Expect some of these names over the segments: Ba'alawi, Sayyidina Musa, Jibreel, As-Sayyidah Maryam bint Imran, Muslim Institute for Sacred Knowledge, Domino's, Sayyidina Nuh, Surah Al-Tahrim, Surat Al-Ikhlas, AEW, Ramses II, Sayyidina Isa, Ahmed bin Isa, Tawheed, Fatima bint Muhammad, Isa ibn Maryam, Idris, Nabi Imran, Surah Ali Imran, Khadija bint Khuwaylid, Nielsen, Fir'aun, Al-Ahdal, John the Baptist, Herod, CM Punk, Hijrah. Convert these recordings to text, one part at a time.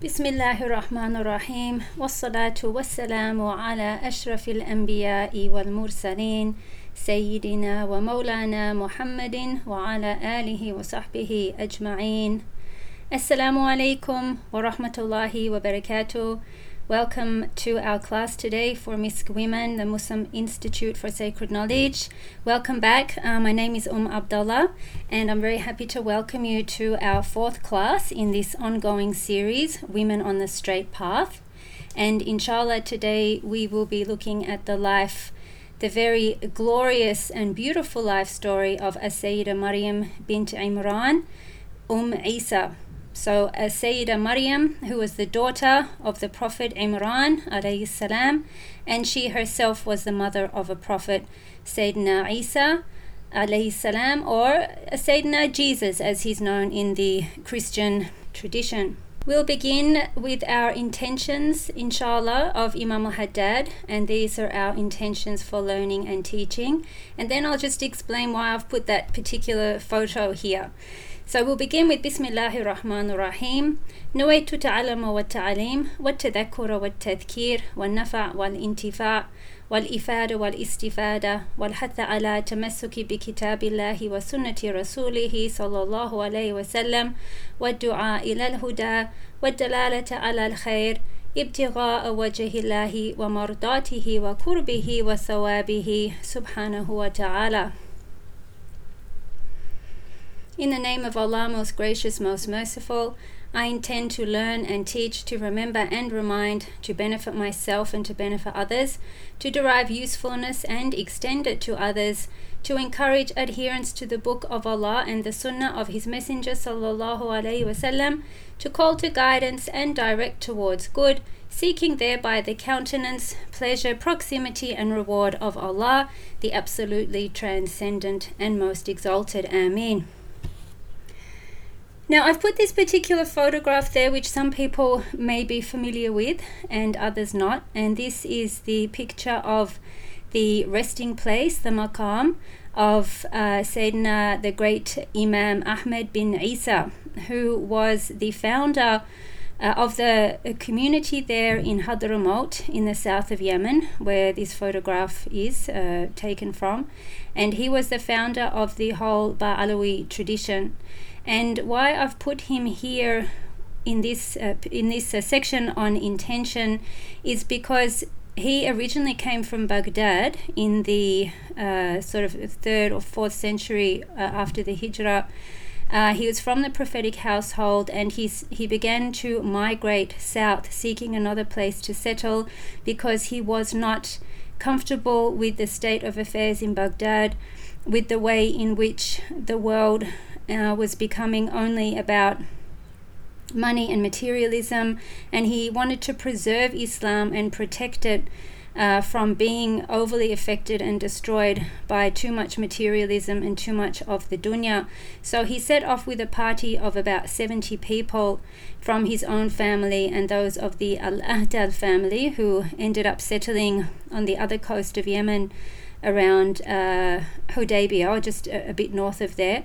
Bismillahi ar-Rahman ar-Rahim. Wassalatu wassalamu ala ashrafil anbiya'i wal mursaleen Sayyidina wa Mawlana Muhammadin wa ala alihi wa sahbihi ajma'een. Assalamu alaikum wa rahmatullahi wa barakatuh. Welcome to our class today for MISC Women, the Muslim Institute for Sacred Knowledge. Welcome back. My name is Abdullah, and I'm very happy to welcome you to our fourth class in this ongoing series, Women on the Straight Path. And inshallah, today we will be looking at the life, the very glorious and beautiful life story of As-Sayyidah Maryam bint Imran, Isa. So As-Sayyidah Maryam, who was the daughter of the Prophet Imran alayhi salam, and she herself was the mother of a prophet, Sayyidina Isa alayhi salam, or Sayyidina Jesus as he's known in the Christian tradition. We'll begin with our intentions, inshallah, of Imam al-Haddad, and these are our intentions for learning and teaching. And then I'll just explain why I've put that particular photo here. So we'll begin with Bismillahi ar-Rahman ar-Rahim. نويت تعلم والتعليم والتذكر والتذكير والنفع والانتفاع والإفادة والاستفادة والحث على تمسك بكتاب الله وسنة رسوله صلى الله عليه وسلم والدعاء إلى الهدى والدلالة على الخير ابتغاء وجه الله ومرضاته وقربه وثوابه سبحانه وتعالى. In the name of Allah, most gracious, most merciful, I intend to learn and teach, to remember and remind, to benefit myself and to benefit others, to derive usefulness and extend it to others, to encourage adherence to the Book of Allah and the Sunnah of His Messenger sallallahu alaihi wasallam, to call to guidance and direct towards good, seeking thereby the countenance, pleasure, proximity and reward of Allah, the absolutely transcendent and most exalted. Ameen. Now, I've put this particular photograph there, which some people may be familiar with and others not. And this is the picture of the resting place, the maqam of Sayyidina, the great Imam Ahmed bin Isa, who was the founder of the community there in Hadramaut in the south of Yemen, where this photograph is taken from. And he was the founder of the whole Ba'alawi tradition. And why I've put him here in this section on intention is because he originally came from Baghdad in the sort of 3rd or 4th century after the Hijrah. He was from the prophetic household, and he began to migrate south, seeking another place to settle because he was not comfortable with the state of affairs in Baghdad, with the way in which the world was becoming only about money and materialism, and he wanted to preserve Islam and protect it from being overly affected and destroyed by too much materialism and too much of the dunya. So he set off with a party of about 70 people from his own family and those of the Al-Ahdal family, who ended up settling on the other coast of Yemen around Hudaybiyah, or just a bit north of there.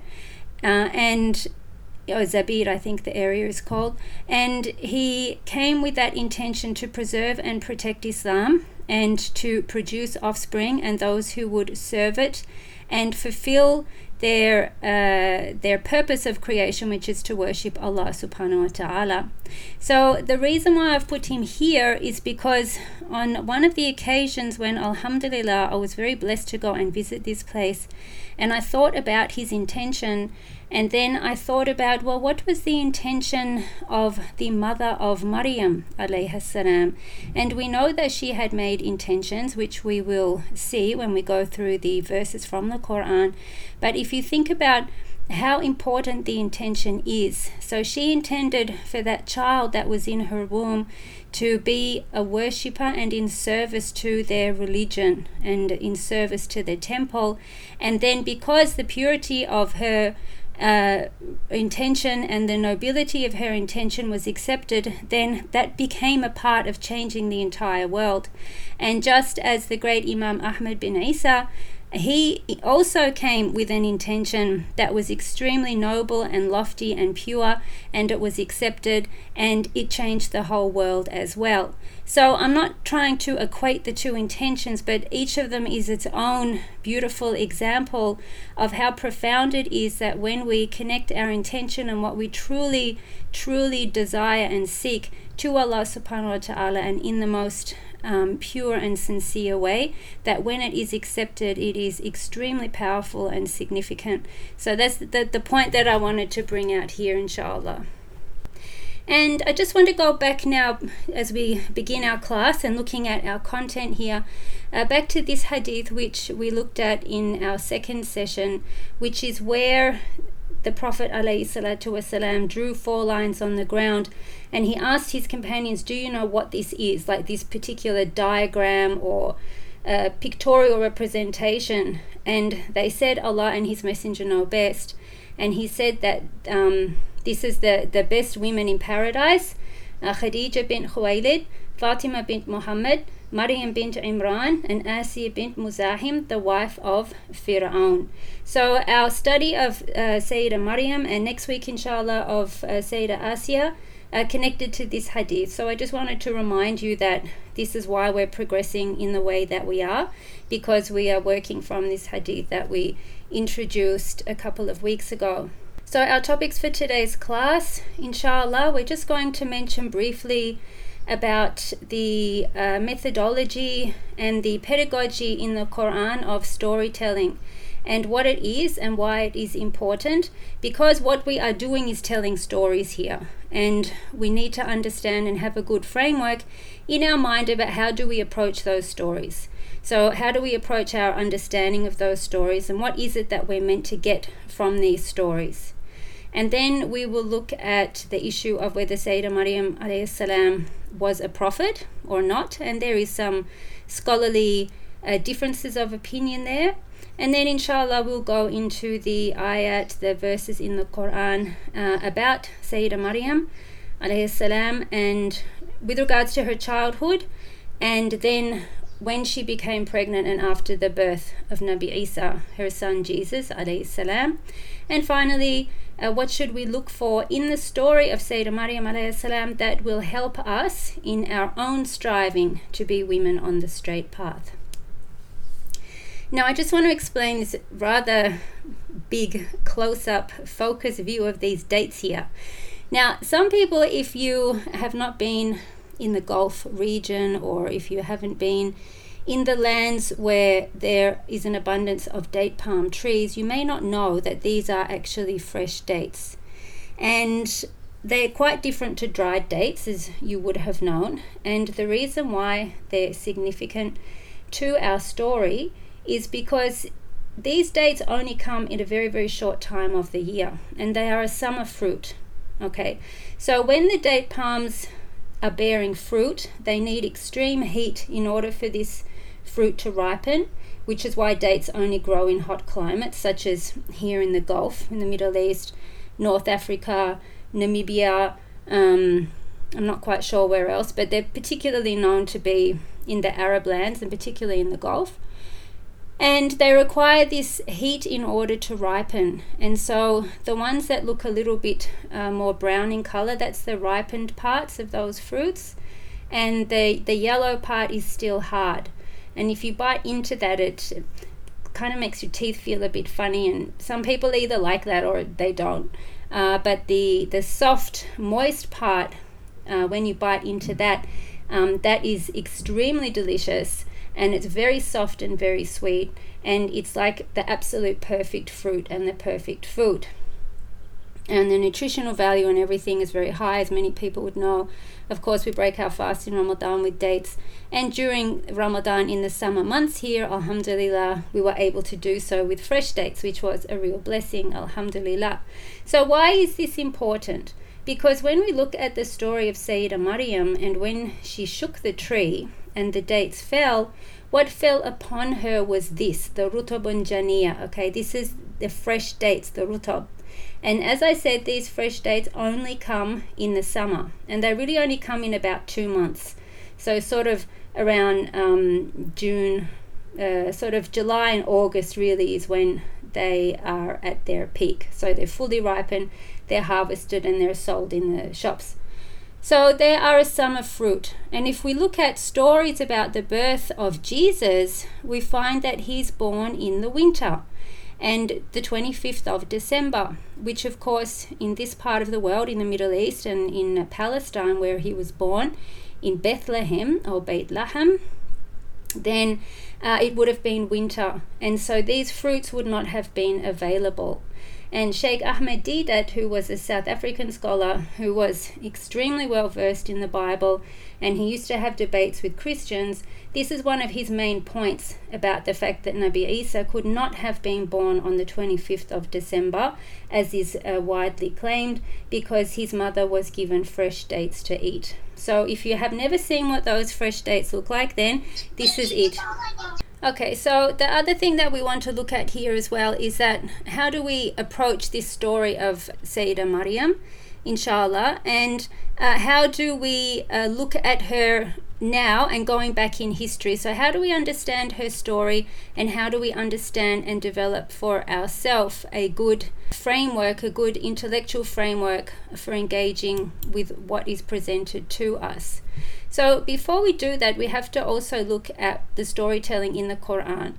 Zabir, I think the area is called. And he came with that intention to preserve and protect Islam and to produce offspring and those who would serve it and fulfill their purpose of creation, which is to worship Allah subhanahu wa ta'ala. So the reason why I've put him here is because on one of the occasions when, alhamdulillah, I was very blessed to go and visit this place, and I thought about his intention, and then I thought about, well, what was the intention of the mother of Maryam alayha salam? And we know that she had made intentions, which we will see when we go through the verses from the Quran. But if you think about how important the intention is, so she intended for that child that was in her womb to be a worshipper and in service to their religion and in service to the temple. And then, because the purity of her intention and the nobility of her intention was accepted, then that became a part of changing the entire world. And just as the great Imam Ahmed bin Isa, he also came with an intention that was extremely noble and lofty and pure, and it was accepted, and it changed the whole world as well. So I'm not trying to equate the two intentions, but each of them is its own beautiful example of how profound it is that when we connect our intention and what we truly, truly desire and seek to Allah subhanahu wa ta'ala, and in the most pure and sincere way, that when it is accepted, it is extremely powerful and significant. So that's the point that I wanted to bring out here, inshallah. And I just want to go back now as we begin our class and looking at our content here, back to this hadith which we looked at in our second session, which is where the Prophet ﷺ drew four lines on the ground, and he asked his companions, do you know what this is, like this particular diagram or pictorial representation? And they said, Allah and his messenger know best. And he said that this is the best women in paradise, Khadija bint Khuwaylid, Fatima bint Muhammad, Maryam bint Imran, and Asiya bint Muzahim, the wife of Fir'aun. So our study of Sayyidah Maryam, and next week inshallah of Sayyidah Asiya, are connected to this hadith. So I just wanted to remind you that this is why we're progressing in the way that we are, because we are working from this hadith that we introduced a couple of weeks ago. So our topics for today's class, inshallah, we're just going to mention briefly about the methodology and the pedagogy in the Quran of storytelling, and what it is and why it is important, because what we are doing is telling stories here, and we need to understand and have a good framework in our mind about how do we approach those stories. So how do we approach our understanding of those stories, and what is it that we're meant to get from these stories? And then we will look at the issue of whether Sayyidah Maryam alayhi salam was a prophet or not, and there is some scholarly differences of opinion there. And then inshallah we'll go into the ayat, the verses in the Quran about Sayyidah Maryam alayhi salam, and with regards to her childhood, and then when she became pregnant and after the birth of Nabi Isa, her son Jesus alayhi salam. And finally, what should we look for in the story of Sayyidah Maryam alayhi salam that will help us in our own striving to be women on the straight path? Now I just want to explain this rather big close-up focus view of these dates here. Now some people, if you have not been in the Gulf region, or if you haven't been in the lands where there is an abundance of date palm trees, you may not know that these are actually fresh dates, and they're quite different to dried dates, as you would have known. And the reason why they're significant to our story is because these dates only come in a very, very short time of the year, and they are a summer fruit. Okay, so when the date palms are bearing fruit, they need extreme heat in order for this fruit to ripen, which is why dates only grow in hot climates, such as here in the Gulf, in the Middle East, North Africa, Namibia, I'm not quite sure where else, but they're particularly known to be in the Arab lands, and particularly in the Gulf. And they require this heat in order to ripen. And so the ones that look a little bit more brown in color, that's the ripened parts of those fruits, and the yellow part is still hard. And if you bite into that, it kind of makes your teeth feel a bit funny, and some people either like that or they don't. But the soft, moist part, when you bite into that, that is extremely delicious, and it's very soft and very sweet, and it's like the absolute perfect fruit and the perfect food. And the nutritional value and everything is very high, as many people would know. Of course, we break our fast in Ramadan with dates, and during Ramadan in the summer months here, alhamdulillah, we were able to do so with fresh dates, which was a real blessing, alhamdulillah. So why is this important? Because when we look at the story of Sayyidah Maryam, and when she shook the tree and the dates fell, what fell upon her was this, the rutubun janiya. Okay, this is the fresh dates, the rutab. And as I said, these fresh dates only come in the summer, and they really only come in about 2 months. So sort of around June, sort of July and August really is when they are at their peak. So they're fully ripened, they're harvested, and they're sold in the shops. So there are a summer fruit. And if we look at stories about the birth of Jesus, we find that he's born in the winter and the 25th of December, which of course in this part of the world, in the Middle East and in Palestine where he was born, in Bethlehem or Beit Lahem, then it would have been winter. And so these fruits would not have been available. And Sheikh Ahmed Didat, who was a South African scholar who was extremely well versed in the Bible, and he used to have debates with Christians, this is one of his main points about the fact that Nabi Isa could not have been born on the 25th of December, as is widely claimed, because his mother was given fresh dates to eat. So if you have never seen what those fresh dates look like, then this is it. Okay, so the other thing that we want to look at here as well is that how do we approach this story of Sayyidah Maryam, inshallah, and how do we look at her now and going back in history? So how do we understand her story, and how do we understand and develop for ourselves a good framework, a good intellectual framework for engaging with what is presented to us? So before we do that, we have to also look at the storytelling in the Quran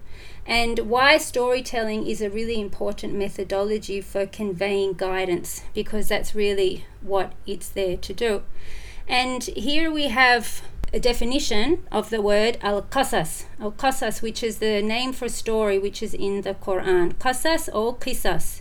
and why storytelling is a really important methodology for conveying guidance, because that's really what it's there to do. And here we have a definition of the word al-qasas, which is the name for story, which is in the Quran. Qasas or qisas.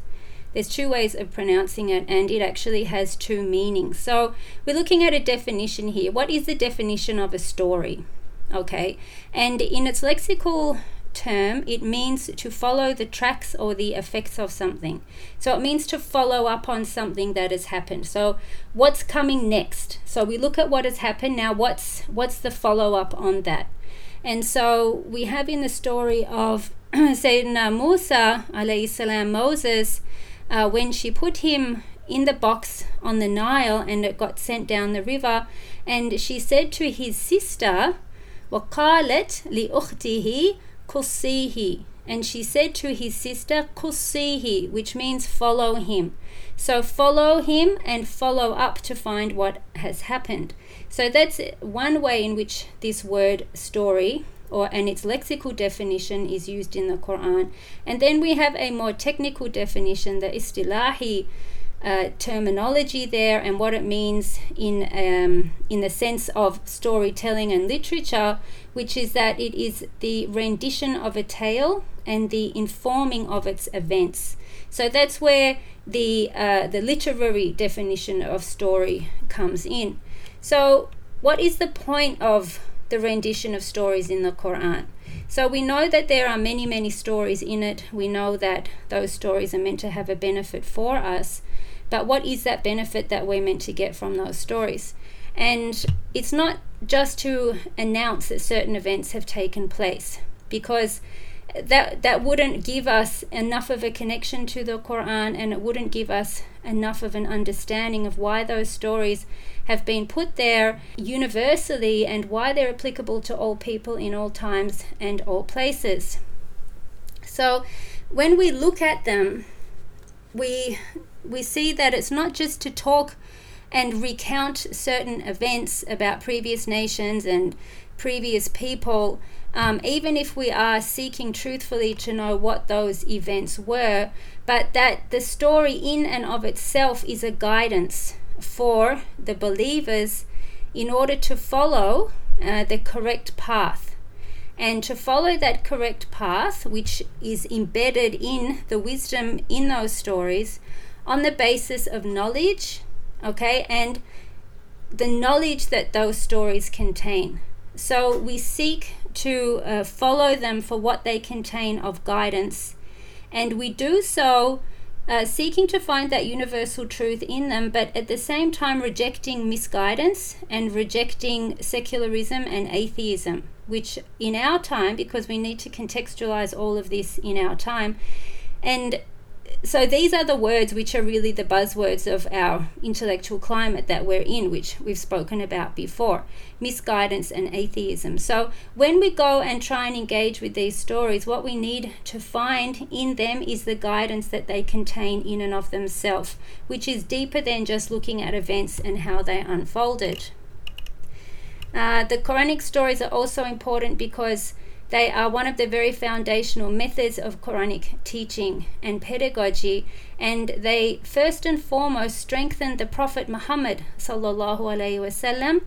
There's two ways of pronouncing it, and it actually has two meanings. So we're looking at a definition here. What is the definition of a story? Okay, and in its lexical term, it means to follow the tracks or the effects of something. So it means to follow up on something that has happened. So what's coming next? So we look at what has happened now. What's the follow-up on that? And so we have in the story of Sayyidina Musa alayhi salam, Moses, when she put him in the box on the Nile and it got sent down the river, and she said to his sister, وَقَالَتْ لِأُخْتِهِ Kusihi, and she said to his sister Kusihi, which means follow him. So follow him and follow up to find what has happened. So that's one way in which this word story and its lexical definition is used in the Quran. And then we have a more technical definition, the istilahi terminology there, and what it means in the sense of storytelling and literature, which is that it is the rendition of a tale and the informing of its events. So that's where the literary definition of story comes in. So what is the point of the rendition of stories in the Quran? So we know that there are many, many stories in it. We know that those stories are meant to have a benefit for us. But what is that benefit that we're meant to get from those stories? And it's not just to announce that certain events have taken place, because that wouldn't give us enough of a connection to the Quran, and it wouldn't give us enough of an understanding of why those stories have been put there universally and why they're applicable to all people in all times and all places. So when we look at them, we see that it's not just to talk and recount certain events about previous nations and previous people, even if we are seeking truthfully to know what those events were, but that the story in and of itself is a guidance for the believers in order to follow the correct path. And to follow that correct path, which is embedded in the wisdom in those stories, on the basis of knowledge, okay, and the knowledge that those stories contain. So we seek to follow them for what they contain of guidance, and we do so seeking to find that universal truth in them, but at the same time rejecting misguidance and rejecting secularism and atheism, which in our time, because we need to contextualize all of this in our time, and So these are the words which are really the buzzwords of our intellectual climate that we're in, which we've spoken about before: misguidance and atheism. So when we go and try and engage with these stories, what we need to find in them is the guidance that they contain in and of themselves, which is deeper than just looking at events and how they unfolded. The Quranic stories are also important because they are one of the very foundational methods of Quranic teaching and pedagogy, and they first and foremost strengthen the Prophet Muhammad ﷺ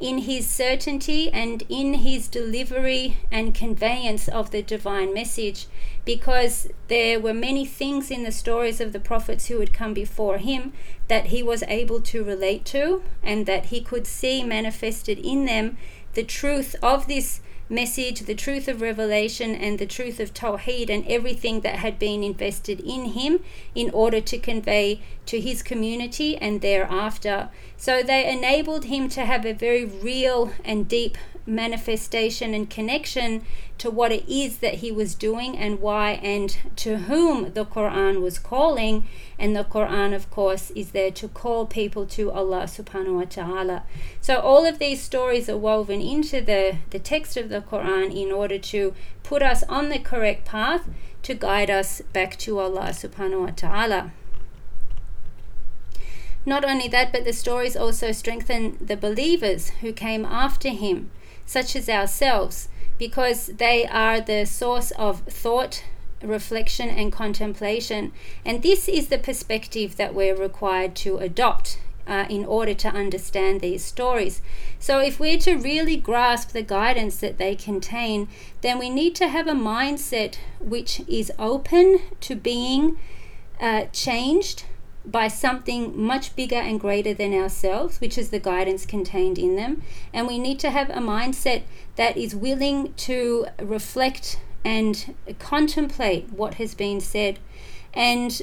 in his certainty and in his delivery and conveyance of the divine message, because there were many things in the stories of the prophets who had come before him that he was able to relate to, and that he could see manifested in them the truth of this message, the truth of revelation, and the truth of Tawheed, and everything that had been invested in him in order to convey to his community and thereafter. So they enabled him to have a very real and deep manifestation and connection to what it is that he was doing and why and to whom the Quran was calling. And the Quran, of course, is there to call people to Allah subhanahu wa ta'ala. So all of these stories are woven into the text of the Quran in order to put us on the correct path to guide us back to Allah subhanahu wa ta'ala. Not only that, but the stories also strengthen the believers who came after him, such as ourselves, because they are the source of thought, reflection, and contemplation. And this is the perspective that we're required to adopt in order to understand these stories. So if we're to really grasp the guidance that they contain, then we need to have a mindset which is open to being changed by something much bigger and greater than ourselves, which is the guidance contained in them. And we need to have a mindset that is willing to reflect and contemplate what has been said. And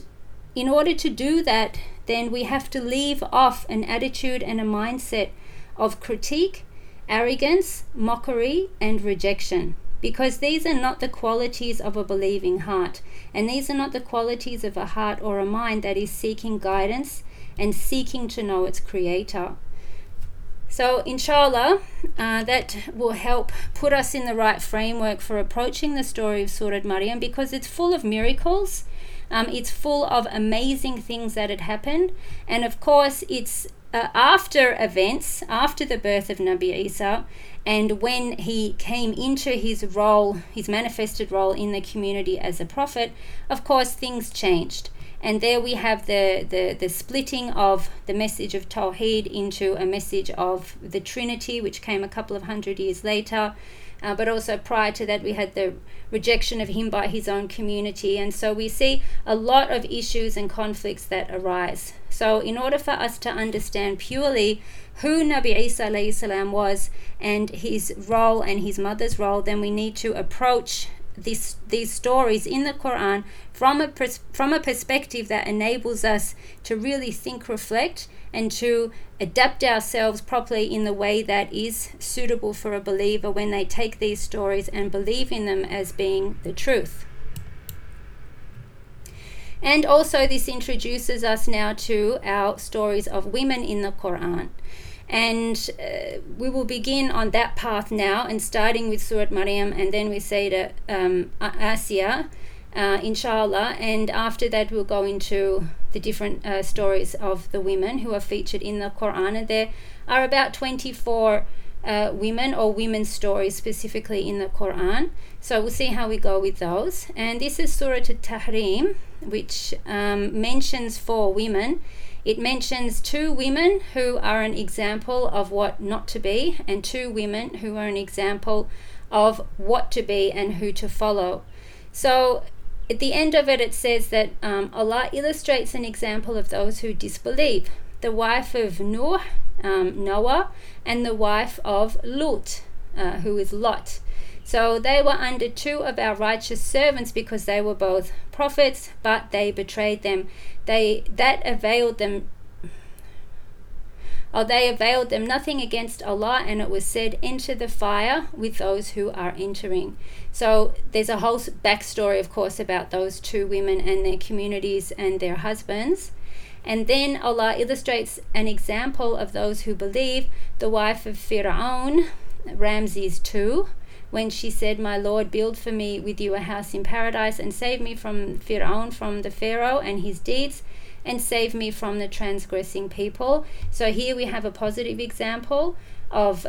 in order to do that, then we have to leave off an attitude and a mindset of critique, arrogance, mockery, and rejection, because these are not the qualities of a believing heart, and these are not the qualities of a heart or a mind that is seeking guidance and seeking to know its creator. So inshallah, that will help put us in the right framework for approaching the story of Surah Maryam, because it's full of miracles, it's full of amazing things that had happened, and of course it's after events, after the birth of Nabi Isa, and when he came into his role, his manifested role in the community as a prophet, of course things changed. And there we have the splitting of the message of Tawheed into a message of the Trinity, which came a couple of hundred years later. But also prior to that, we had the rejection of him by his own community. And so we see a lot of issues and conflicts that arise. So in order for us to understand purely who Nabi Isa alayhi salam was and his role and his mother's role, then we need to approach these stories in the Quran from a perspective that enables us to really think, reflect, and to adapt ourselves properly in the way that is suitable for a believer when they take these stories and believe in them as being the truth. And also this introduces us now to our stories of women in the Quran. And we will begin on that path now, and starting with Surat Maryam, and then we say to Asiya, inshallah, and after that we'll go into the different stories of the women who are featured in the Quran. And there are about 24 women or women's stories specifically in the Quran. So we'll see how we go with those. And this is Surah Al-Tahrim, which mentions 4 women. It mentions 2 women who are an example of what not to be, and 2 women who are an example of what to be and who to follow. So at the end of it, it says that Allah illustrates an example of those who disbelieve: the wife of Nuh, Noah, and the wife of Lut, who is Lot. So they were under 2 of our righteous servants because they were both prophets, but they betrayed them. They that availed them or they availed them nothing against Allah, and it was said, enter the fire with those who are entering. So there's a whole backstory, of course, about those two women and their communities and their husbands. And then Allah illustrates an example of those who believe, the wife of Fir'aun, Ramses II, when she said, my Lord, build for me with you a house in paradise, and save me from Fir'aun, from the Pharaoh and his deeds, and save me from the transgressing people. So here we have a positive example of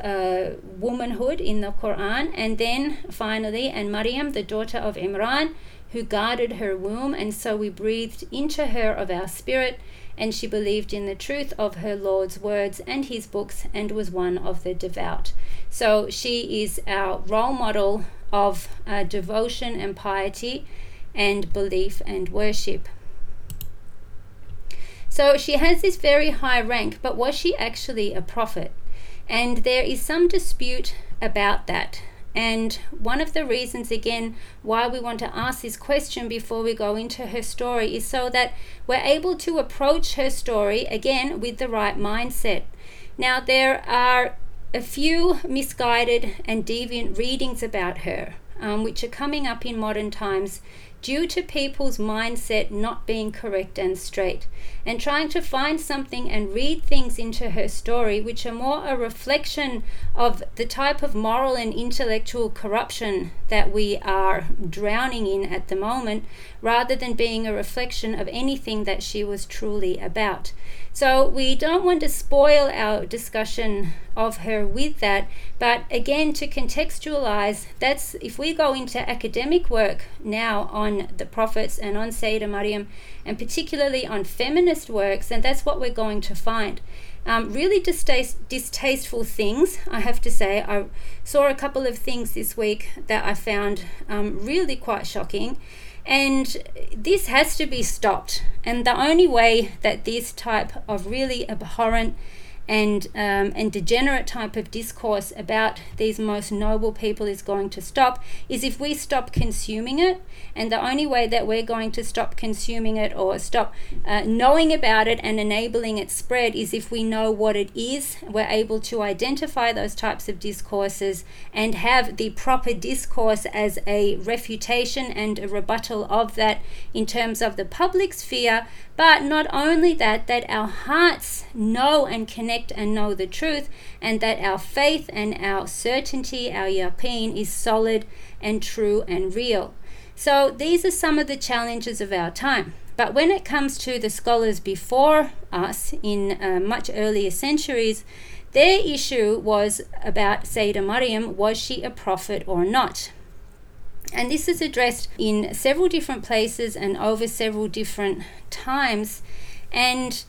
womanhood in the Quran. And then finally, and Maryam, the daughter of Imran, who guarded her womb, and so we breathed into her of our spirit, and she believed in the truth of her Lord's words and his books, and was one of the devout. So she is our role model of devotion and piety and belief and worship. So she has this very high rank, but was she actually a prophet? And there is some dispute about that. And one of the reasons, again, why we want to ask this question before we go into her story is so that we're able to approach her story, again, with the right mindset. Now, there are a few misguided and deviant readings about her, which are coming up in modern times due to people's mindset not being correct and straight, and trying to find something and read things into her story which are more a reflection of the type of moral and intellectual corruption that we are drowning in at the moment, rather than being a reflection of anything that she was truly about. So we don't want to spoil our discussion of her with that, but again, to contextualize, that's if we go into academic work now on the prophets and on Sayyidah Maryam, and particularly on feminist works, and that's what we're going to find. Really distasteful things, I have to say. I saw a couple of things this week that I found really quite shocking. And this has to be stopped. And the only way that this type of really abhorrent and degenerate type of discourse about these most noble people is going to stop is if we stop consuming it. And the only way that we're going to stop consuming it or stop knowing about it and enabling its spread is if we know what it is, we're able to identify those types of discourses and have the proper discourse as a refutation and a rebuttal of that in terms of the public sphere. But not only that, that our hearts know and connect and know the truth, and that our faith and our certainty, our yaqeen, is solid and true and real. So these are some of the challenges of our time. But when it comes to the scholars before us in much earlier centuries, their issue was about Sayyidah Maryam, was she a prophet or not? And this is addressed in several different places and over several different times. And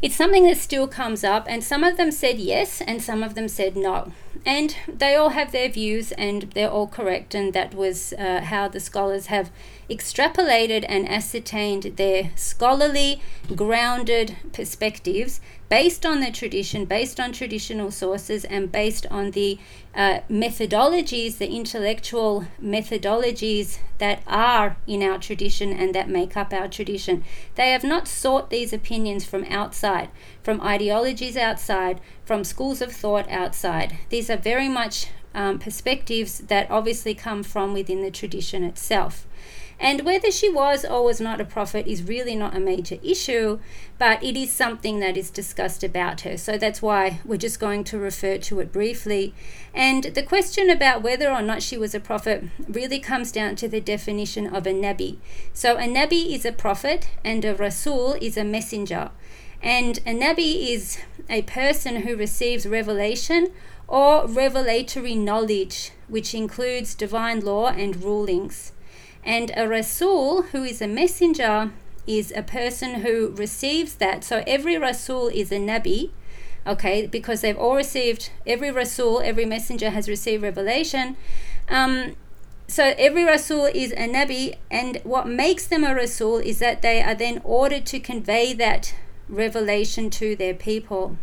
it's something that still comes up. And some of them said yes, and some of them said no. And they all have their views, and they're all correct. And that was how the scholars have extrapolated and ascertained their scholarly, grounded perspectives based on the tradition, based on traditional sources, and based on the methodologies, the intellectual methodologies that are in our tradition and that make up our tradition. They have not sought these opinions from outside, from ideologies outside, from schools of thought outside. These are very much perspectives that obviously come from within the tradition itself. And whether she was or was not a prophet is really not a major issue, but it is something that is discussed about her. So that's why we're just going to refer to it briefly. And the question about whether or not she was a prophet really comes down to the definition of a Nabi. So a Nabi is a prophet, and a Rasul is a messenger. And a Nabi is a person who receives revelation or revelatory knowledge, which includes divine law and rulings. And a Rasul, who is a messenger, is a person who receives that. So every Rasul is a Nabi, okay, because they've all received, every Rasul, every messenger has received revelation. So every Rasul is a Nabi, and what makes them a Rasul is that they are then ordered to convey that revelation to their people.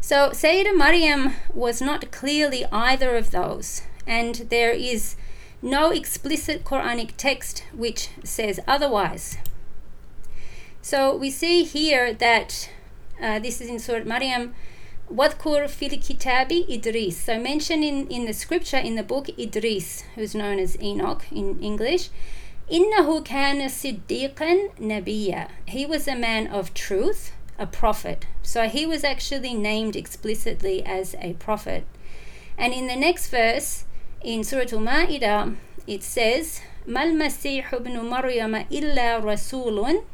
So Sayyidah Maryam was not clearly either of those, and there is no explicit Quranic text which says otherwise. So we see here that This is in Surah Maryam. Wadkur fil kitabi Idris. So mention in the scripture, in the book, Idris, who's known as Enoch in English. Innahu kana siddiqan nabiyya. He was a man of truth, a prophet. So he was actually named explicitly as a prophet. And in the next verse, in Surah Al-Ma'idah, it says, Mal Masih ibn Maryam illa rasulun.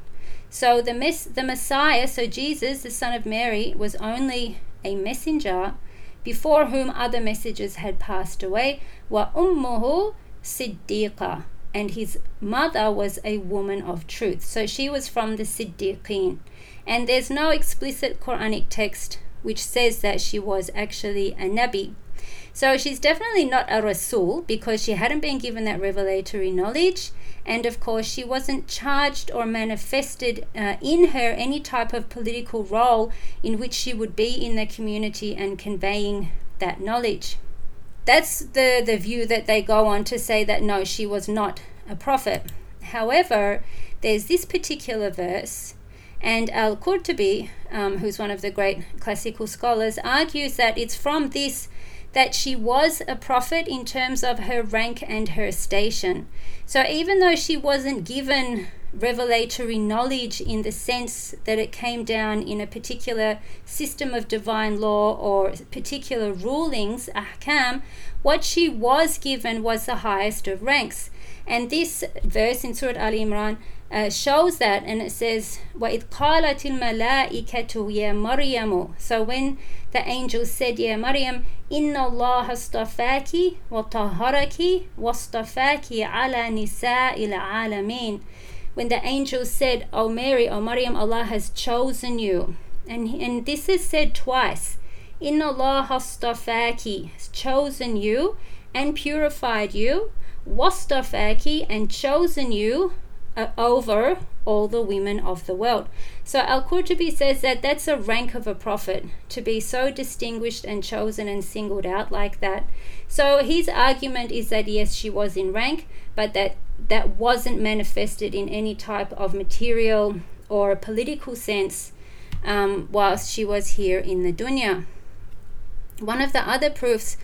So the Messiah, so Jesus, the son of Mary, was only a messenger before whom other messengers had passed away. Wa ummuhu siddiqa. And his mother was a woman of truth. So she was from the Siddiqeen. And there's no explicit Quranic text which says that she was actually a Nabi. So she's definitely not a Rasul because she hadn't been given that revelatory knowledge. And of course, she wasn't charged or manifested in her any type of political role in which she would be in the community and conveying that knowledge. That's the view that they go on to say that no, she was not a prophet. However, there's this particular verse, and Al-Qurtubi, who's one of the great classical scholars, argues that it's from this that she was a prophet in terms of her rank and her station. So even though she wasn't given revelatory knowledge in the sense that it came down in a particular system of divine law or particular rulings, ahkam, what she was given was the highest of ranks. And this verse in Surah Ali Imran shows that, and it says, وَإِذْ قَالَتِ الْمَلَائِكَةُ يَا مَرْيَمُ. So when the angel said, Ya Maryam, إِنَّ اللَّهَ اصْطَفَاكِ وَطَهَّرَكِ وَاصْطَفَاكِ عَلَى نِسَاءِ الْعَالَمِينَ. When the angel said, O Mary, O Maryam, Allah has chosen you. And this is said twice. Inna Allah astafaki, has chosen you and purified you. Wastafaki, and chosen you over all the women of the world. So Al-Qurtubi says that that's a rank of a prophet, to be so distinguished and chosen and singled out like that. So his argument is that yes, she was in rank, but that wasn't manifested in any type of material or a political sense whilst she was here in the dunya. One of the other proofs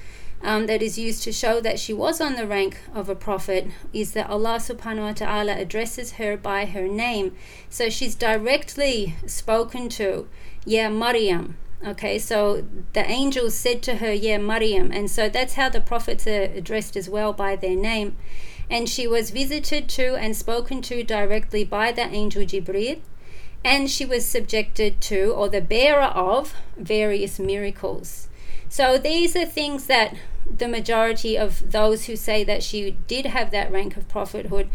that is used to show that she was on the rank of a prophet is that Allah subhanahu wa ta'ala addresses her by her name. So she's directly spoken to, Ya Maryam. Okay, so the angel said to her, Ya Maryam. And so that's how the prophets are addressed as well, by their name. And she was visited to and spoken to directly by the angel Jibreel, and she was subjected to, or the bearer of, various miracles. So these are things that the majority of those who say that she did have that rank of prophethood,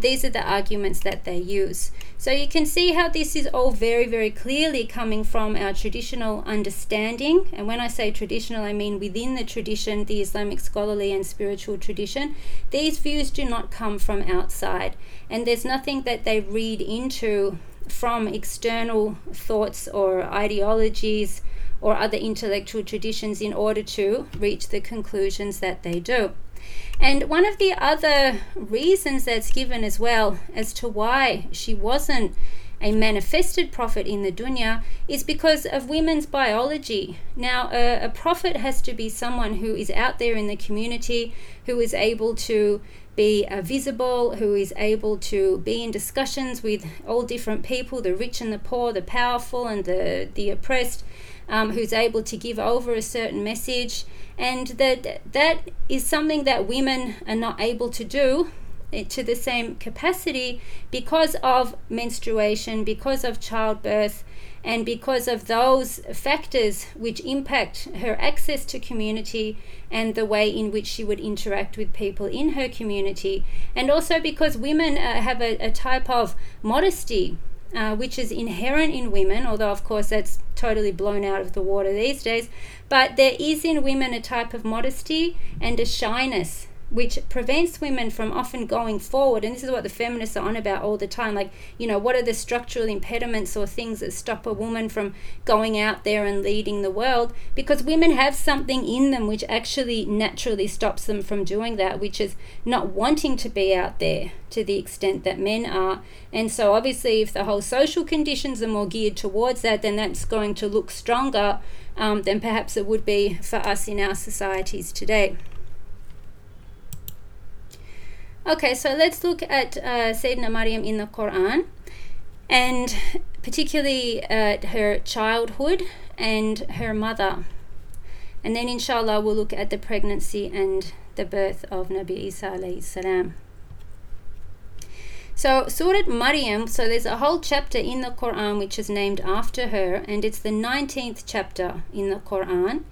these are the arguments that they use. So you can see how this is all very, very clearly coming from our traditional understanding. And when I say traditional, I mean within the tradition, the Islamic scholarly and spiritual tradition. These views do not come from outside, and there's nothing that they read into from external thoughts or ideologies or other intellectual traditions in order to reach the conclusions that they do. And one of the other reasons that's given as well as to why she wasn't a manifested prophet in the dunya is because of women's biology. Now, a prophet has to be someone who is out there in the community, who is able to be visible, who is able to be in discussions with all different people, the rich and the poor, the powerful and the oppressed, who's able to give over a certain message. And that is something that women are not able to do to the same capacity because of menstruation, because of childbirth, and because of those factors which impact her access to community and the way in which she would interact with people in her community. And also because women have a type of modesty which is inherent in women, although of course that's totally blown out of the water these days, but there is in women a type of modesty and a shyness which prevents women from often going forward. And this is what the feminists are on about all the time. Like, you know, what are the structural impediments or things that stop a woman from going out there and leading the world? Because women have something in them which actually naturally stops them from doing that, which is not wanting to be out there to the extent that men are. And so obviously if the whole social conditions are more geared towards that, then that's going to look stronger than perhaps it would be for us in our societies today. Okay, so let's look at Sayyidina Maryam in the Quran, and particularly at her childhood and her mother. And then inshallah we'll look at the pregnancy and the birth of Nabi Isa alayhi salam. So Surat Maryam, so there's a whole chapter in the Quran which is named after her, and it's the 19th chapter in the Quran,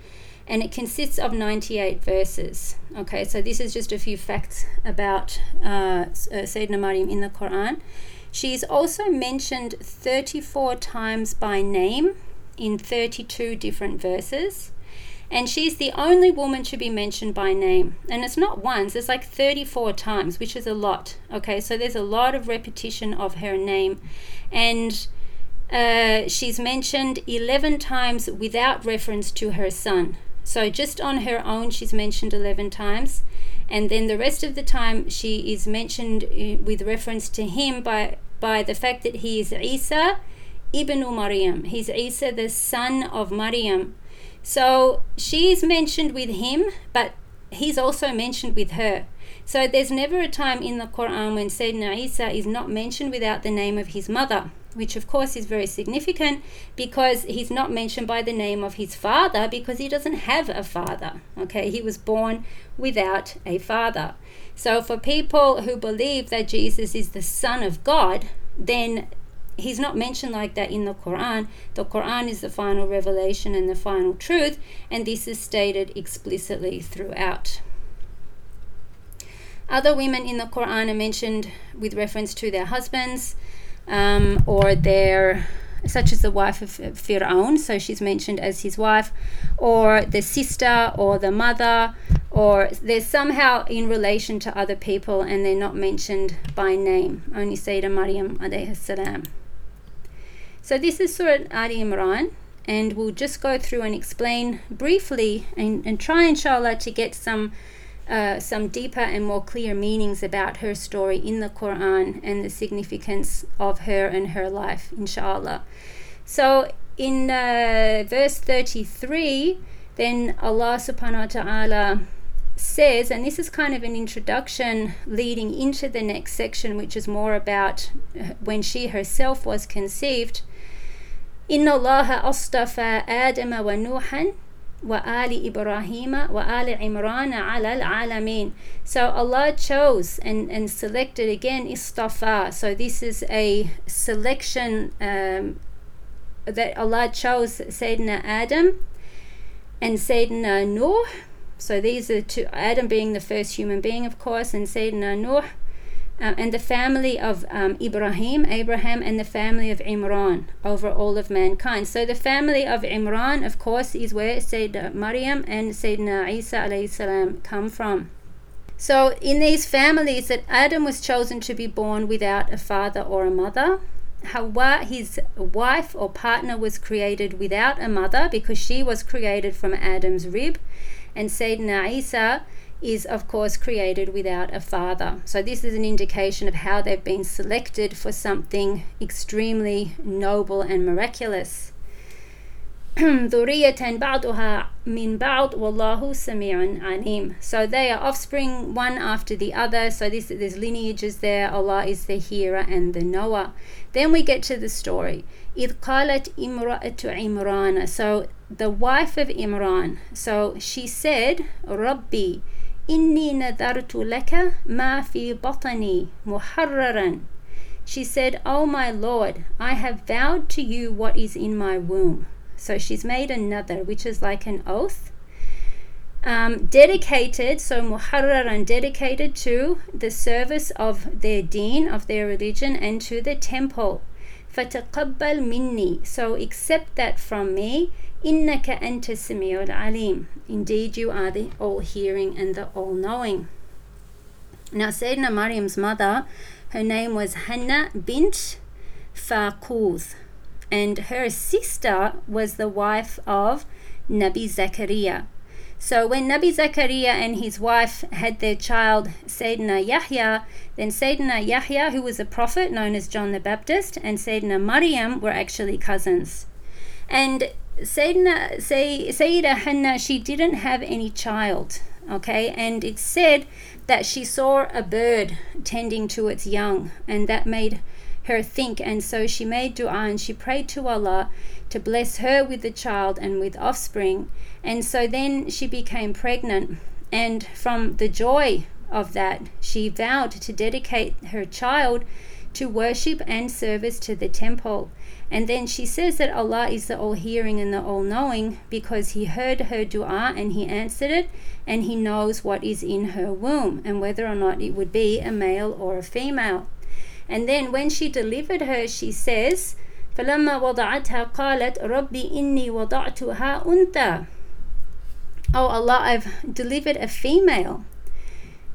and it consists of 98 verses. Okay, so this is just a few facts about Sayyidina Maryam in the Quran. She is also mentioned 34 times by name in 32 different verses. And she's the only woman to be mentioned by name. And it's not once, it's like 34 times, which is a lot. Okay, so there's a lot of repetition of her name. And she's mentioned 11 times without reference to her son. So just on her own, she's mentioned 11 times. And then the rest of the time, she is mentioned with reference to him by the fact that he is Isa ibn Maryam. He's Isa, the son of Maryam. So she is mentioned with him, but he's also mentioned with her. So there's never a time in the Quran when Sayyidina Isa is not mentioned without the name of his mother, which of course is very significant because he's not mentioned by the name of his father because he doesn't have a father. Okay, he was born without a father. So for people who believe that Jesus is the Son of God, then he's not mentioned like that in the Quran. The Quran is the final revelation and the final truth, and this is stated explicitly throughout. Other women in the Quran are mentioned with reference to their husbands, or their, such as the wife of Fir'aun, so she's mentioned as his wife, or the sister or the mother, or they're somehow in relation to other people and they're not mentioned by name. Only Sayyidina Maryam alayhi salam. So this is Surah Ali Imran, and we'll just go through and explain briefly and try inshallah to get some deeper and more clear meanings about her story in the Quran and the significance of her and her life inshallah. So in verse 33, then Allah subhanahu wa ta'ala says, and this is kind of an introduction leading into the next section, which is more about when she herself was conceived. Inna Allaha astafa Adama wa Nuhan wa ali Ibrahima wa ali Imrana ala al-alamin. So Allah chose and selected again istafa. So this is a selection that Allah chose Sayyidina Adam and Sayyidina Nuh. So these are two, Adam being the first human being, of course, and Sayyidina Nuh, and the family of Abraham, and the family of Imran over all of mankind. So the family of Imran, of course, is where Sayyidina Maryam and Sayyidina Isa alayhi salam come from. So in these families, that Adam was chosen to be born without a father or a mother. Hawa, his wife or partner, was created without a mother because she was created from Adam's rib. And Sayyidina Isa is, of course, created without a father. So this is an indication of how they've been selected for something extremely noble and miraculous. ذُرِيَّةً بَعْضُهَا مِنْ بَعْضٍ وَاللَّهُ سَمِيعٌ عَلِيمٌ. So they are offspring one after the other. So there's lineages there. Allah is the hearer and the knower. Then we get to the story. إِذْ قَالَتْ إِمْرَأَةُ عِمْرَانَ. So the wife of Imran, so she said, Rabbi, inni nadartu laka ma fi batani muharraran. She said, oh my Lord, I have vowed to you what is in my womb. So she's made a nadar, which is like an oath, dedicated, so muharraran, dedicated to the service of their deen, of their religion, and to the temple. Fataqabbal minni, so accept that from me. Innaka anta samiul alim, indeed you are the all-hearing and the all-knowing. Now Sayyidina Maryam's mother, her name was Hannah bint Farquz, and her sister was the wife of Nabi Zakaria. So when Nabi Zakaria and his wife had their child Sayyidina Yahya, then Sayyidina Yahya, who was a prophet known as John the Baptist, and Sayyidina Maryam were actually cousins. And Sayyida Hannah, she didn't have any child, okay? And it's said that she saw a bird tending to its young, and that made her think, and so she made dua and she prayed to Allah to bless her with the child and with offspring. And so then she became pregnant, and from the joy of that she vowed to dedicate her child to worship and service to the temple. And then she says that Allah is the all-hearing and the all-knowing, because he heard her dua and he answered it, and he knows what is in her womb and whether or not it would be a male or a female. And then when she delivered her, she says, فَلَمَّا وَضَعَتْهَا قَالَتْ رَبِّ إِنِّي وَضَعْتُهَا أُنْثَى. Oh Allah, I've delivered a female.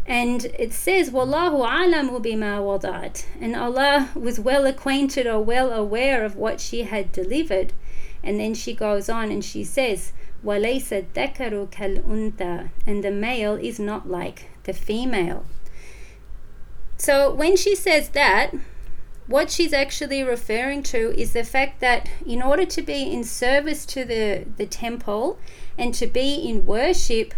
And it says, وَاللَّهُ عَلَمُ بِمَا وَضَعَتْ. And Allah was well acquainted or well aware of what she had delivered. And then she goes on and she says, وَلَيْسَ الذَّكَرُ كَالْأُنْثَى. And the male is not like the female. So when she says that, what she's actually referring to is the fact that in order to be in service to the temple and to be in worship,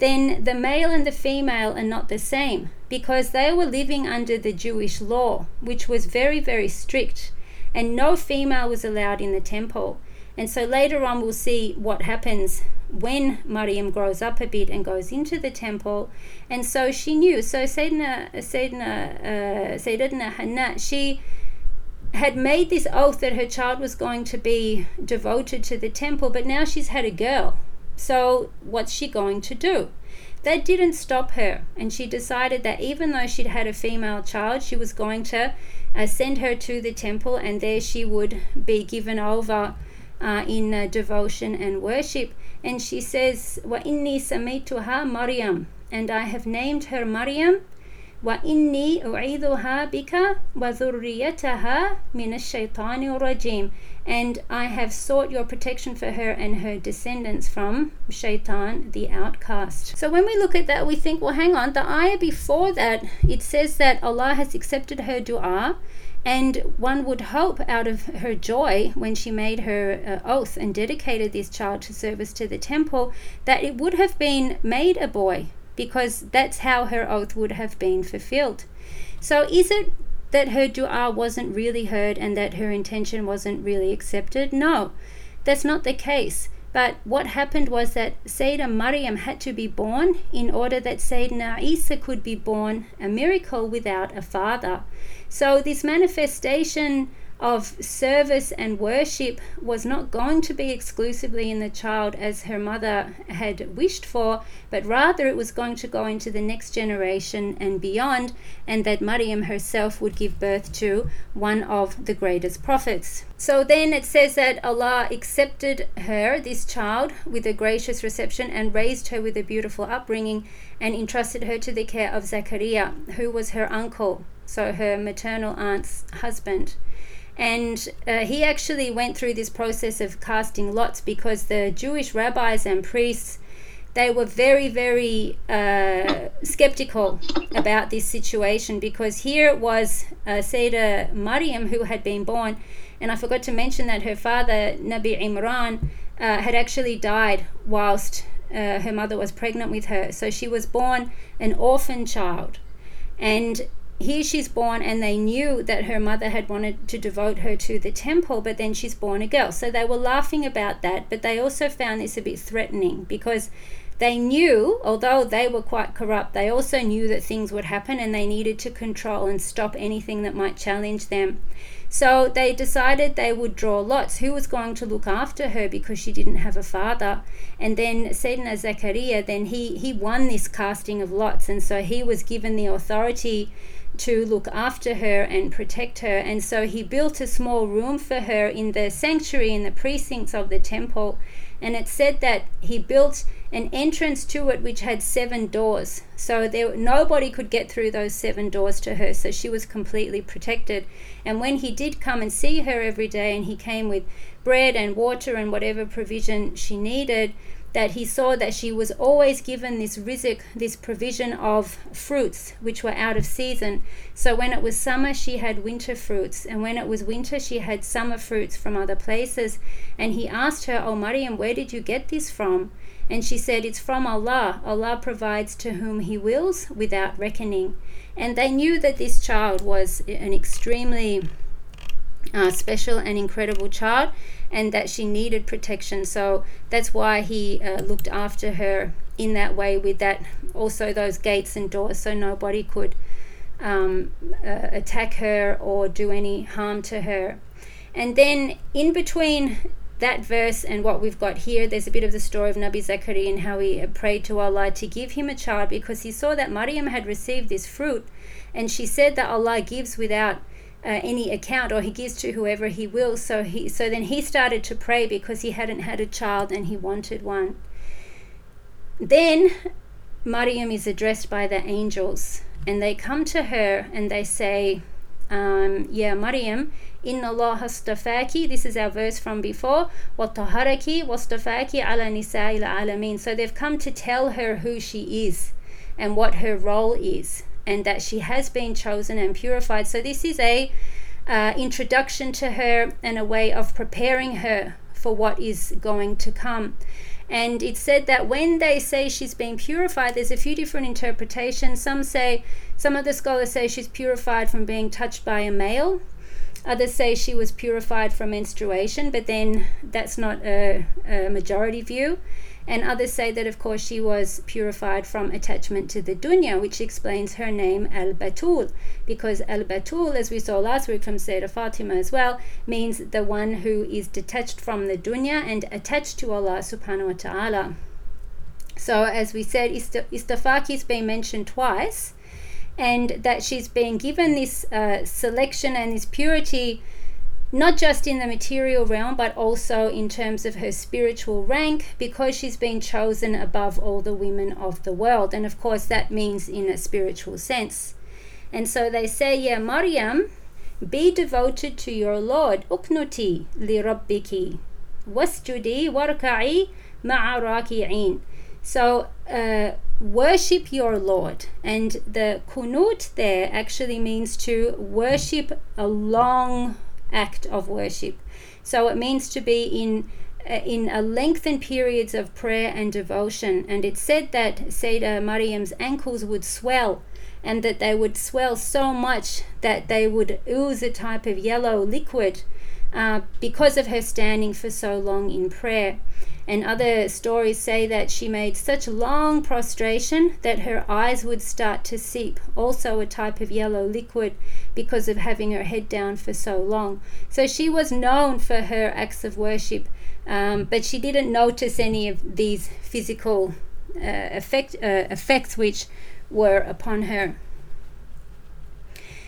then the male and the female are not the same, because they were living under the Jewish law, which was very, very strict, and no female was allowed in the temple. And so later on we'll see what happens when Maryam grows up a bit and goes into the temple. And so she knew. So Sayyidina Hannah, she had made this oath that her child was going to be devoted to the temple, but now she's had a girl. So what's she going to do? That didn't stop her, and she decided that even though she'd had a female child, she was going to send her to the temple, and there she would be given over in devotion and worship. And she says, Wa inni samituha Maryam, and I have named her Maryam. Wa inni u'iduha bika wa dhurriyataha min ash-shaytanir rajim, and I have sought your protection for her and her descendants from Shaitan the outcast. So when we look at that, we think, well, hang on, the ayah before that, it says that Allah has accepted her dua, and one would hope out of her joy when she made her oath and dedicated this child to service to the temple that it would have been made a boy, because that's how her oath would have been fulfilled. So is it that her dua wasn't really heard and that her intention wasn't really accepted? No, that's not the case. But what happened was that Sayyida Maryam had to be born in order that Sayyidina Isa could be born, a miracle without a father. So this manifestation of service and worship was not going to be exclusively in the child as her mother had wished for, but rather it was going to go into the next generation and beyond, and that Maryam herself would give birth to one of the greatest prophets. So then it says that Allah accepted her, this child, with a gracious reception, and raised her with a beautiful upbringing, and entrusted her to the care of Zakaria, who was her uncle, so her maternal aunt's husband. And he actually went through this process of casting lots, because the Jewish rabbis and priests, they were very, very skeptical about this situation, because here was Sayyida Maryam who had been born, and I forgot to mention that her father, Nabi Imran, had actually died whilst her mother was pregnant with her. So she was born an orphan child, and here she's born, and they knew that her mother had wanted to devote her to the temple, but then she's born a girl. So they were laughing about that, but they also found this a bit threatening, because they knew, although they were quite corrupt, they also knew that things would happen, and they needed to control and stop anything that might challenge them. So they decided they would draw lots who was going to look after her, because she didn't have a father. And then Sayyidina Zakaria, then he won this casting of lots, and so he was given the authority to look after her and protect her. And so he built a small room for her in the sanctuary, in the precincts of the temple, and it said that he built an entrance to it which had 7 doors. So there, nobody could get through those 7 doors to her, so she was completely protected. And when he did come and see her every day, and he came with bread and water and whatever provision she needed, that he saw that she was always given this rizq, this provision of fruits which were out of season. So when it was summer, she had winter fruits, and when it was winter, she had summer fruits from other places. And he asked her, "Oh Maryam, where did you get this from?" And she said, "It's from Allah. Allah provides to whom He wills without reckoning." And they knew that this child was an extremely special and incredible child, and that she needed protection. So that's why he looked after her in that way, with that, also those gates and doors, so nobody could attack her or do any harm to her. And then in between that verse and what we've got here, there's a bit of the story of Nabi Zakaria and how he prayed to Allah to give him a child, because he saw that Maryam had received this fruit, and she said that Allah gives without any account, or He gives to whoever He wills. So then he started to pray because he hadn't had a child and he wanted one. Then Maryam is addressed by the angels, and they come to her and they say, "Ya Maryam, inna Allah astafaki," this is our verse from before, "wa taharaki wa astafaki ala nisa'il alamin." So they've come to tell her who she is and what her role is, and that she has been chosen and purified. So this is a introduction to her and a way of preparing her for what is going to come. And it said that when they say she's been purified, there's a few different interpretations. Some of the scholars say she's purified from being touched by a male. Others say she was purified from menstruation, but then that's not a majority view. And others say that, of course, she was purified from attachment to the dunya, which explains her name Al Batul, because Al Batul, as we saw last week from Sayyidah Fatima as well, means the one who is detached from the dunya and attached to Allah subhanahu wa ta'ala. So as we said, Istafaki's been mentioned twice, and that she's been given this selection and this purity, not just in the material realm, but also in terms of her spiritual rank, because she's been chosen above all the women of the world. And of course, that means in a spiritual sense. And so they say, "Ya Maryam, be devoted to your Lord. Uknuti li rabbiki, wasjudi warka'i ma'a raki'in." So worship your Lord. And the kunut there actually means to worship, a long act of worship. So it means to be in a lengthened periods of prayer and devotion. And it said that Sayyidah Maryam's ankles would swell, and that they would swell so much that they would ooze a type of yellow liquid because of her standing for so long in prayer. And other stories say that she made such long prostration that her eyes would start to seep, also a type of yellow liquid, because of having her head down for so long. So she was known for her acts of worship, but she didn't notice any of these physical effects which were upon her.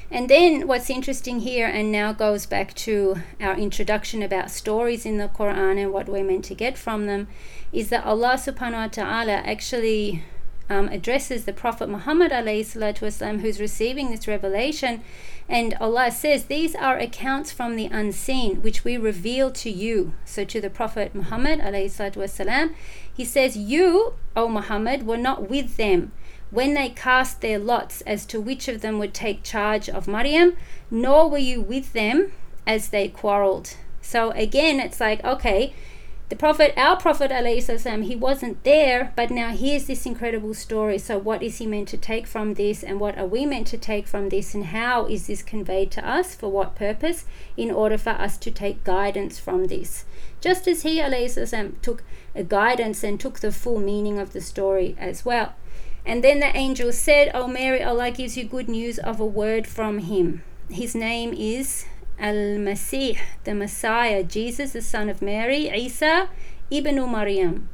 And then what's interesting here, and now goes back to our introduction about stories in the Quran and what we're meant to get from them, is that Allah subhanahu wa ta'ala actually addresses the Prophet Muhammad alayhi salatu wasalam, who's receiving this revelation, and Allah says, "These are accounts from the unseen which we reveal to you." So to the Prophet Muhammad alayhi salatu wasalam, He says, "You, O Muhammad, were not with them when they cast their lots as to which of them would take charge of Maryam, nor were you with them as they quarreled." So again, it's like, okay, our prophet ﷺ, he wasn't there, but now here's this incredible story. So what is he meant to take from this, and what are we meant to take from this, and how is this conveyed to us, for what purpose, in order for us to take guidance from this, just as he ﷺ took a guidance and took the full meaning of the story as well. And then the angel said, "O Mary, Allah gives you good news of a word from Him. His name is Al Masih, the Messiah, Jesus, the son of Mary, Isa, ibn Maryam.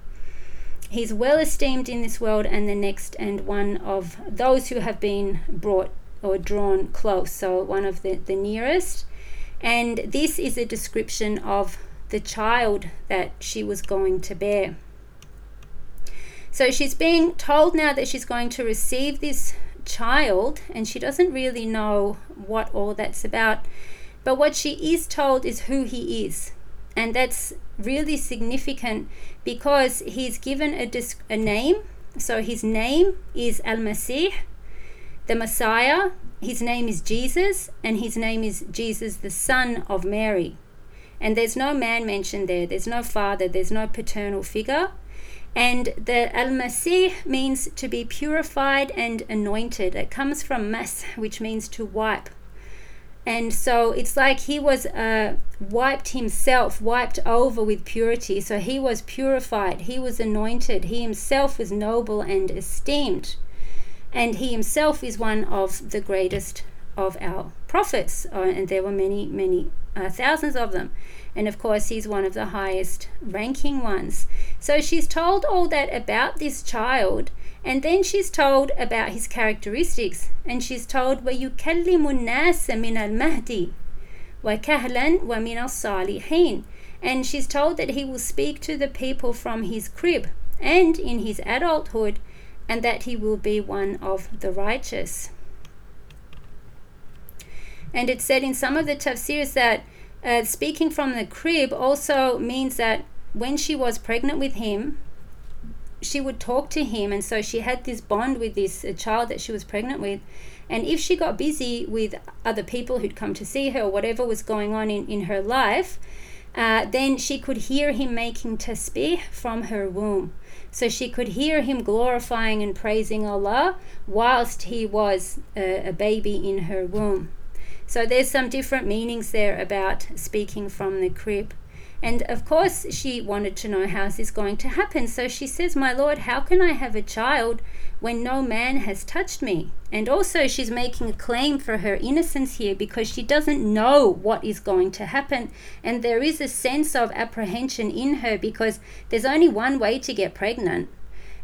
He's well esteemed in this world and the next, and one of those who have been brought or drawn close." So one of the nearest. And this is a description of the child that she was going to bear. So she's being told now that she's going to receive this child, and she doesn't really know what all that's about. But what she is told is who he is. And that's really significant because he's given a name. So his name is Al Masih, the Messiah. His name is Jesus, and his name is Jesus, the son of Mary. And there's no man mentioned there. There's no father. There's no paternal figure. And the Al-Masih means to be purified and anointed. It comes from mas, which means to wipe. And so it's like he was wiped himself, wiped over with purity. So he was purified. He was anointed. He himself was noble and esteemed. And he himself is one of the greatest of our prophets. And there were many, many thousands of them. And of course, he's one of the highest ranking ones. So she's told all that about this child. And then she's told about his characteristics. And she's told, وَيُكَلِّمُ النَّاسَ مِنَ الْمَهْدِ وَكَهْلًا وَمِنَ الصَّالِحِينَ. And she's told that he will speak to the people from his crib and in his adulthood, and that he will be one of the righteous. And it's said in some of the tafsirs that speaking from the crib also means that when she was pregnant with him, she would talk to him, and so she had this bond with this child that she was pregnant with. And if she got busy with other people who'd come to see her, or whatever was going on in her life, then she could hear him making tasbih from her womb. So she could hear him glorifying and praising Allah whilst he was a baby in her womb. So there's some different meanings there about speaking from the crib. And of course, she wanted to know, how's this going to happen? So she says, my Lord, how can I have a child when no man has touched me? And also she's making a claim for her innocence here because she doesn't know what is going to happen. And there is a sense of apprehension in her because there's only one way to get pregnant.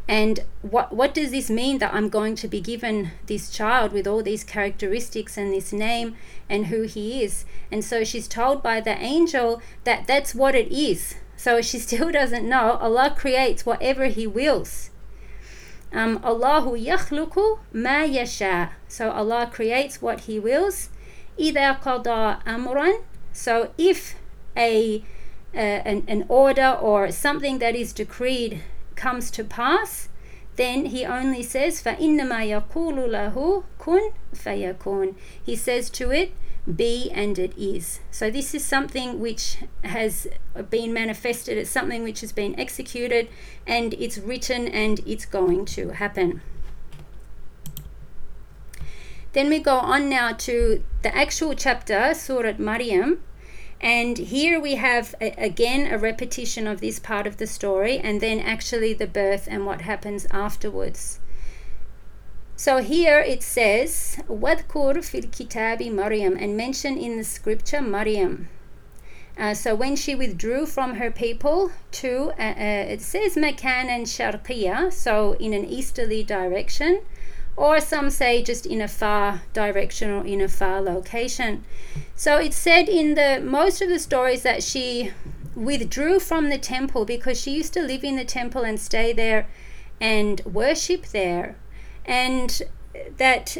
And what does this mean that I'm going to be given this child with all these characteristics and this name and who he is? And so she's told by the angel that that's what it is. So she still doesn't know. Allah creates whatever he wills. Allahu yakhluqu ma yasha. So Allah creates what he wills. إِذَا قَضَى أَمْرًا. So if an order or something that is decreed comes to pass, then he only says فَإِنَّمَا يَقُولُ لَهُ كُن فَيَكُونَ. He says to it, be, and it is. So this is something which has been manifested. It's something which has been executed, and it's written, and it's going to happen. Then we go on now to the actual chapter, Surat Maryam. And here we have, again, a repetition of this part of the story, and then actually the birth and what happens afterwards. So here it says, وَذْكُرْ فِي الْكِتَابِ مَرْيَمْ, and mention in the scripture Maryam. So when she withdrew from her people to, it says مَكَانًا شَرْقِيًّا, so in an easterly direction, or some say just in a far direction or in a far location. So it's said in the most of the stories that she withdrew from the temple because she used to live in the temple and stay there and worship there. And that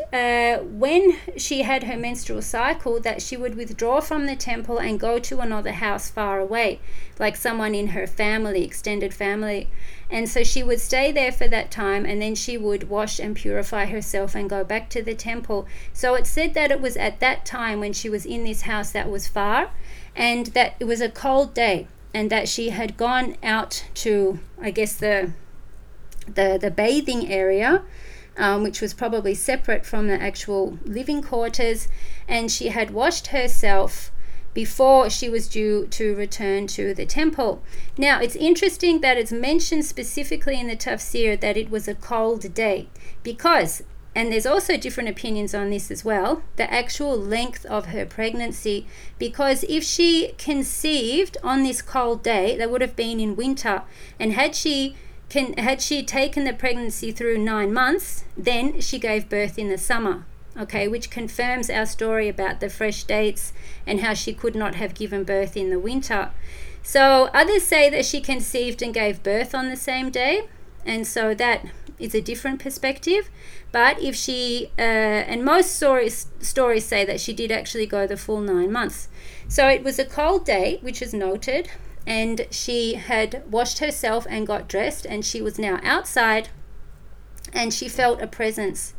when she had her menstrual cycle, that she would withdraw from the temple and go to another house far away, like someone in her family, extended family. And so she would stay there for that time, and then she would wash and purify herself and go back to the temple. So it said that it was at that time when she was in this house that was far, and that it was a cold day, and that she had gone out to, I guess, the bathing area, which was probably separate from the actual living quarters, and she had washed herself before she was due to return to the temple. Now, it's interesting that it's mentioned specifically in the tafsir that it was a cold day because, and there's also different opinions on this as well, the actual length of her pregnancy, because if she conceived on this cold day, that would have been in winter, and had she taken the pregnancy through 9 months, then she gave birth in the summer. Okay, which confirms our story about the fresh dates and how she could not have given birth in the winter. So others say that she conceived and gave birth on the same day, And so that is a different perspective. But if she, and most stories say that she did actually go the full 9 months. So it was a cold day, which is noted, and she had washed herself and got dressed, and she was now outside, and she felt a presence.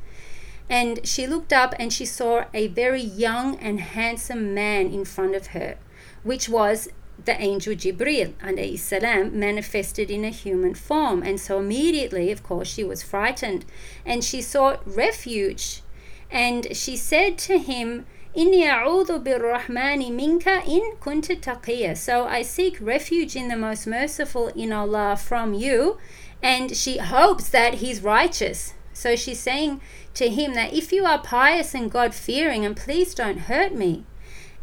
And she looked up and she saw a very young and handsome man in front of her, which was the angel Jibril alayhi salam, manifested in a human form. And so immediately, of course, she was frightened, and she sought refuge, and she said to him, Inni a'udhu bir-Rahmani minka in kunta taqiyya. So I seek refuge in the most merciful, in Allah, from you. And she hopes that he's righteous. So she's saying to him that if you are pious and God-fearing, and please don't hurt me.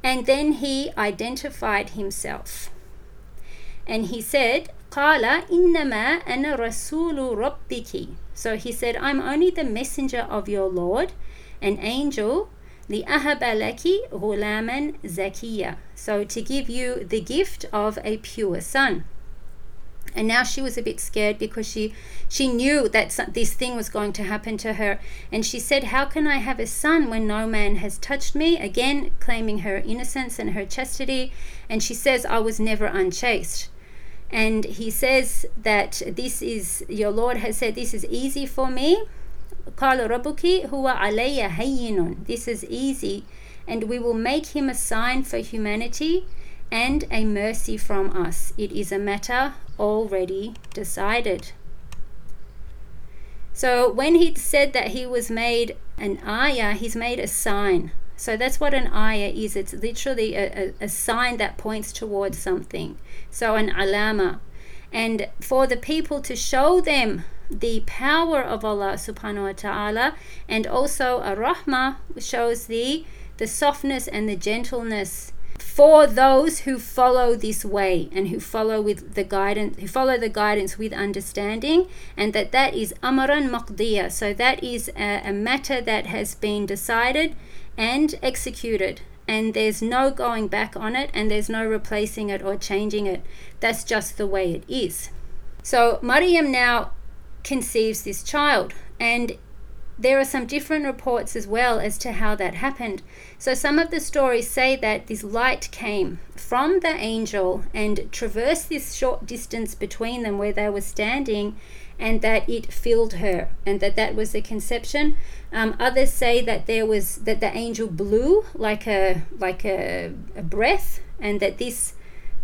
And then he identified himself, and he said, Qala innama ana rasulu rabbiki. So he said, I'm only the messenger of your Lord, an angel, li ahaba laki ghulaman zakiya. So to give you the gift of a pure son. And now she was a bit scared, because she knew that this thing was going to happen to her. And she said, how can I have a son when no man has touched me? Again, claiming her innocence and her chastity. And she says, I was never unchaste. And he says that this is, your Lord has said, this is easy for me. Qala rabbuki huwa alayya hayyinun. This is easy. And we will make him a sign for humanity and a mercy from us. It is a matter already decided. So when he said that he was made an ayah, he's made a sign. So that's what an ayah is. It's literally a sign that points towards something. So an alama. And for the people to show them the power of Allah subhanahu wa ta'ala, and also a rahmah shows the softness and the gentleness for those who follow this way, and who follow the guidance with understanding, and that is amaran maqdiya. So that is a matter that has been decided and executed, and there's no going back on it, and there's no replacing it or changing it. That's just the way it is. So Maryam now conceives this child, and there are some different reports as well as to how that happened. So some of the stories say that this light came from the angel and traversed this short distance between them where they were standing, and that it filled her, and that was the conception. Others say that that the angel blew like a breath, and that this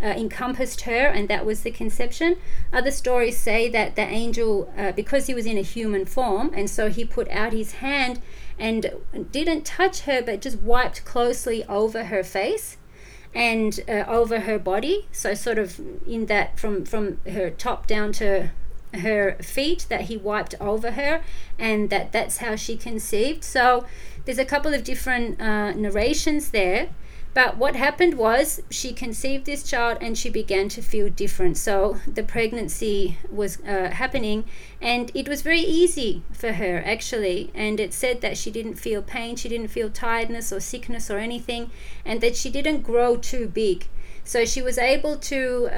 encompassed her, and that was the conception. Other stories say that the angel, because he was in a human form, and so he put out his hand and didn't touch her, but just wiped closely over her face and over her body, so sort of in that from her top down to her feet, that he wiped over her, and that's how she conceived. So there's a couple of different narrations there. But what happened was, she conceived this child and she began to feel different. So the pregnancy was happening, and it was very easy for her actually. And it said that she didn't feel pain, she didn't feel tiredness or sickness or anything, and that she didn't grow too big. So she was able to,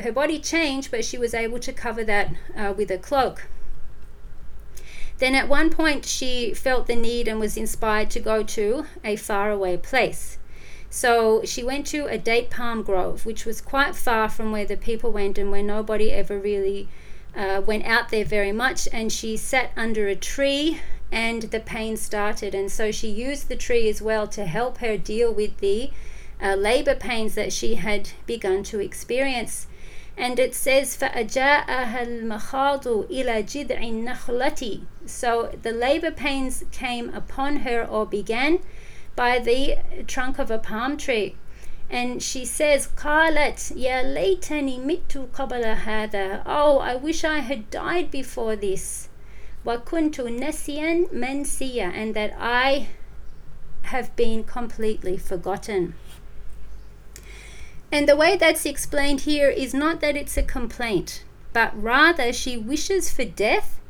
her body changed, but she was able to cover that with a cloak. Then at one point she felt the need and was inspired to go to a faraway place. So she went to a date palm grove, which was quite far from where the people went, and where nobody ever really went out there very much. And she sat under a tree, and the pain started. And so she used the tree as well to help her deal with the labor pains that she had begun to experience. And it says, فَأَجَاءَهَا الْمَخَاضُ إِلَى جِذْعِ النَّخْلَةِ. So the labor pains came upon her, or began, by the trunk of a palm tree. And she says, Qalat ya laytani mittu qabla hadha. Oh, I wish I had died before this. Wa kuntu nasiyan mansiya, and that I have been completely forgotten. And the way that's explained here is not that it's a complaint, but rather she wishes for death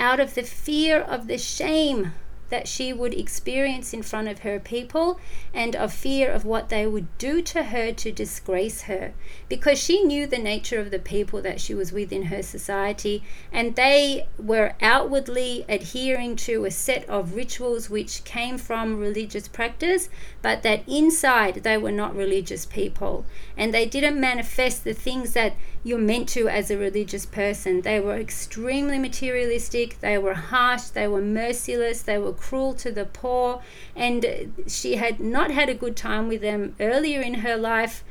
out of the fear of the shame that she would experience in front of her people, and of fear of what they would do to her to disgrace her, because she knew the nature of the people that she was with in her society, and they were outwardly adhering to a set of rituals which came from religious practice, but that inside they were not religious people, and they didn't manifest the things that you're meant to as a religious person. They were extremely materialistic, they were harsh, they were merciless, they were cruel to the poor, and she had not had a good time with them earlier in her life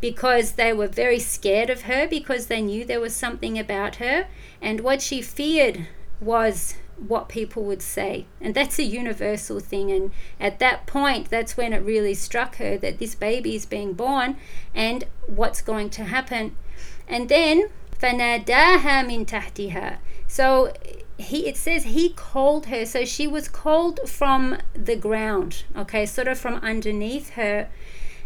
because they were very scared of her, because they knew there was something about her, and what she feared was what people would say. And that's a universal thing, and at that point, that's when it really struck her that this baby is being born and what's going to happen. And then فَنَادَاهَا مِن تَحْتِهَا, so it says he called her, so she was called from the ground, okay, sort of from underneath her.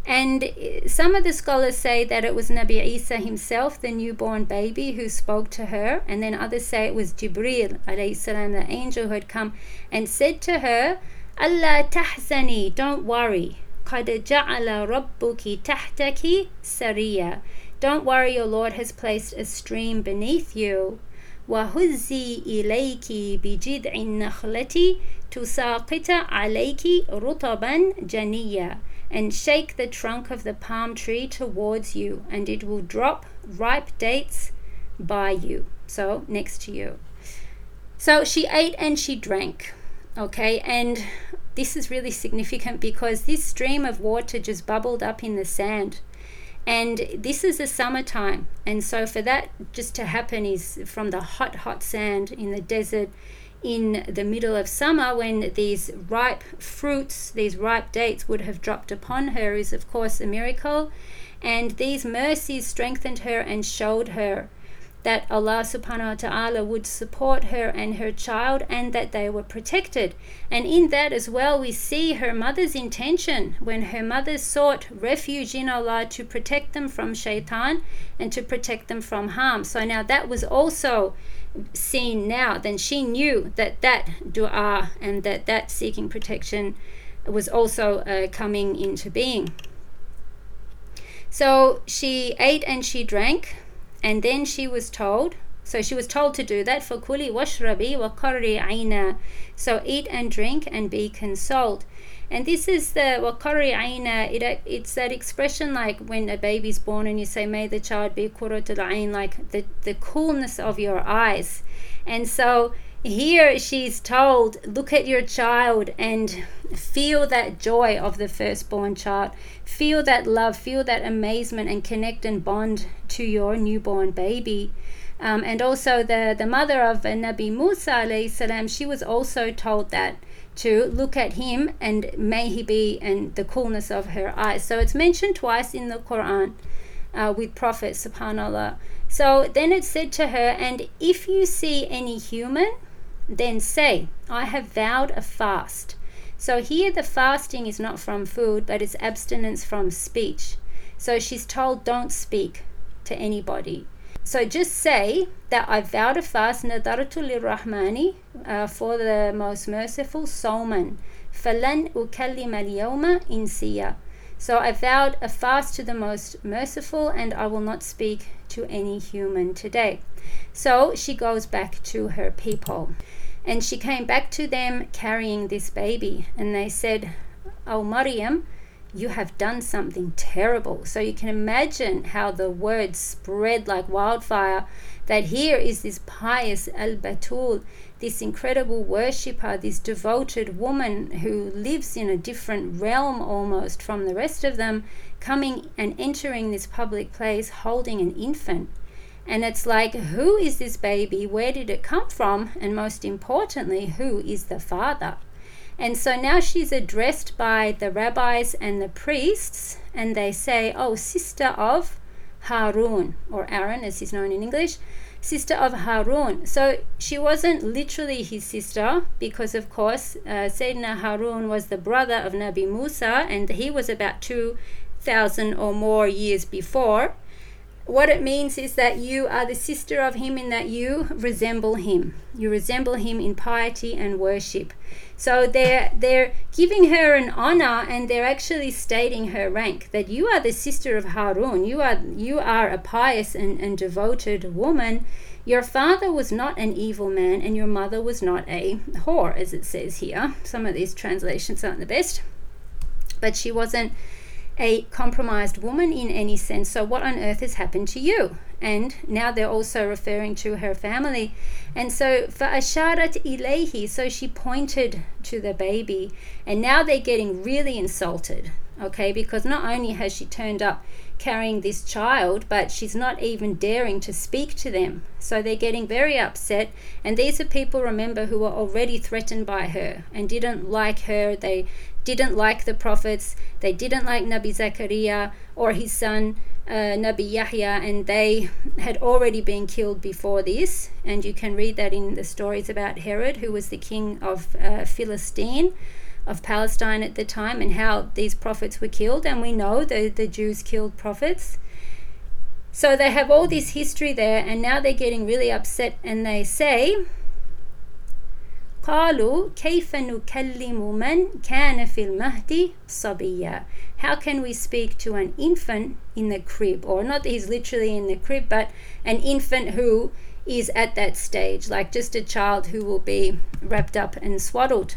And some of the scholars say that it was Nabi Isa himself, the newborn baby, who spoke to her, and then others say it was Jibreel alayhi salam, the angel who had come and said to her, Allah tahzani, don't worry, قَدْ جَعَلَ رَبُّكِ تَحْتَكِ سَرِيًّا, don't worry, your Lord has placed a stream beneath you. وَهُزِّي إِلَيْكِ بِجِذْعِ النَّخْلَةِ تُسَاقِطْ عَلَيْكِ رُطَبًا جَنِيًّا, and shake the trunk of the palm tree towards you, and it will drop ripe dates by you, so next to you. So she ate and she drank, okay, and this is really significant because this stream of water just bubbled up in the sand. And this is the summertime, and so for that just to happen is from the hot sand in the desert in the middle of summer, when these ripe fruits, these ripe dates would have dropped upon her, is of course a miracle. And these mercies strengthened her and showed her that Allah subhanahu wa ta'ala would support her and her child, and that they were protected. And in that as well, we see her mother's intention when her mother sought refuge in Allah to protect them from shaitan and to protect them from harm. So now that was also seen now, then she knew that that dua and that seeking protection was also coming into being. So she ate and she drank. And then she was told, so she was told to do that, فَكُلِي وَاشْرَبِي وَقَرِّي عَيْنَا, so eat and drink and be consoled. And this is the وَقَرِّي عَيْنَا, it's that expression like when a baby's born and you say, may the child be قُرَّةُ الْعَيْن, like the coolness of your eyes. And so here she's told, look at your child and feel that joy of the firstborn child, feel that love, feel that amazement, and connect and bond to your newborn baby. And also the mother of Nabi Musa alayhi salam, she was also told that, to look at him and may he be, and the coolness of her eyes. So it's mentioned twice in the Quran with Prophet, subhanallah. So then it said to her, and if you see any human, then say, I have vowed a fast. So here the fasting is not from food, but it's abstinence from speech. So she's told, don't speak to anybody. So just say that I vowed a fast, nadartu lirrahmani, for the most merciful, sawman, falan ukallima al-yawma insiya. So I vowed a fast to the most merciful, and I will not speak to any human today. So she goes back to her people, and she came back to them carrying this baby, and they said, O Maryam, you have done something terrible. So you can imagine how the word spread like wildfire, that here is this pious Al Batul, this incredible worshipper, this devoted woman who lives in a different realm almost from the rest of them, coming and entering this public place holding an infant. And it's like, who is this baby? Where did it come from? And most importantly, who is the father? And so now she's addressed by the rabbis and the priests, and they say, oh, sister of Harun, or Aaron as he's known in English, sister of Harun. So she wasn't literally his sister, because of course Sayyidina Harun was the brother of Nabi Musa, and he was about 2,000 or more years before. what it means is that you are the sister of him in that you resemble him. You resemble him in piety and worship. So they're giving her an honor, and they're actually stating her rank, that you are the sister of Harun. You are a pious and devoted woman. Your father was not an evil man, and your mother was not a whore, as it says here. Some of these translations aren't the best, but she wasn't a compromised woman in any sense. So what on earth has happened to you? And now they're also referring to her family. And so فَأَشَارَتْ إِلَيْهِ, so she pointed to the baby. And now they're getting really insulted, okay, because not only has she turned up carrying this child, but she's not even daring to speak to them. So they're getting very upset, and these are people, remember, who were already threatened by her and didn't like her. They didn't like the prophets, they didn't like Nabi Zakaria or his son Nabi Yahya, and they had already been killed before this. And you can read that in the stories about Herod, who was the king of Philistine, of Palestine at the time, and how these prophets were killed. And we know the Jews killed prophets. So they have all this history there, and now they're getting really upset, and they say, قَالُوا كَيْفَ نُكَلِّمُ مَنْ كَانَ فِي الْمَهْدِ صَبِيًّا, how can we speak to an infant in the crib? Or not that he's literally in the crib, but an infant who is at that stage, like just a child who will be wrapped up and swaddled.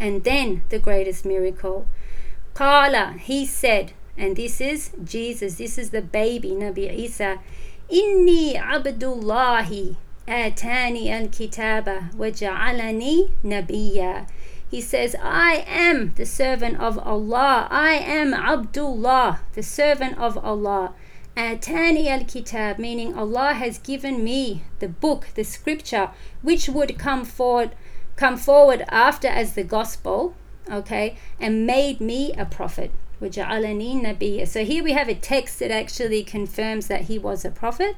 And then the greatest miracle, قَالَ, he said, and this is Jesus, this is the baby, Nabi Isa, إِنِّي عَبْدُ اللَّهِ Atani al-kitaba wa ja'alani nabiyya. He says, I am the servant of Allah. I am Abdullah, the servant of Allah. Atani al-kitab, meaning Allah has given me the book, the scripture, which would come forward after as the gospel, okay, and made me a prophet. Wa ja'alani nabiyya. So here we have a text that actually confirms that he was a prophet.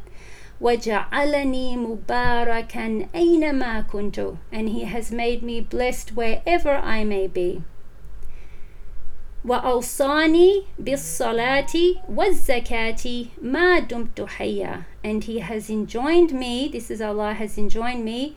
وَجَعَلَنِي مُبَارَكًا أَيْنَمَا كُنْتُ, and he has made me blessed wherever I may be. وَأَوْصَانِي بِالصَّلَاةِ وَالزَّكَاةِ مَا دُمْتُ حَيًّا, and he has enjoined me, this is Allah has enjoined me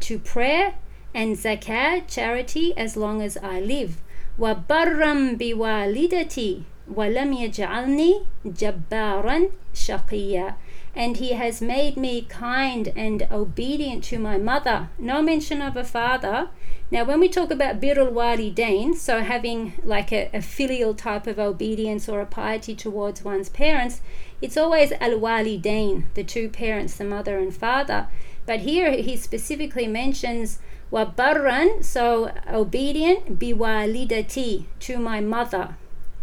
to prayer and zakah, charity, as long as I live. وَبَرًّا بِوَالِدَتِي وَلَمْ يَجْعَلْنِي جَبَّارًا شَقِيًّا, and he has made me kind and obedient to my mother. No mention of a father. Now when we talk about birrul walidain, so having like a filial type of obedience or a piety towards one's parents, it's always al walidain, the two parents, the mother and father. But here he specifically mentions wa barran, so obedient, biwalidati, to my mother.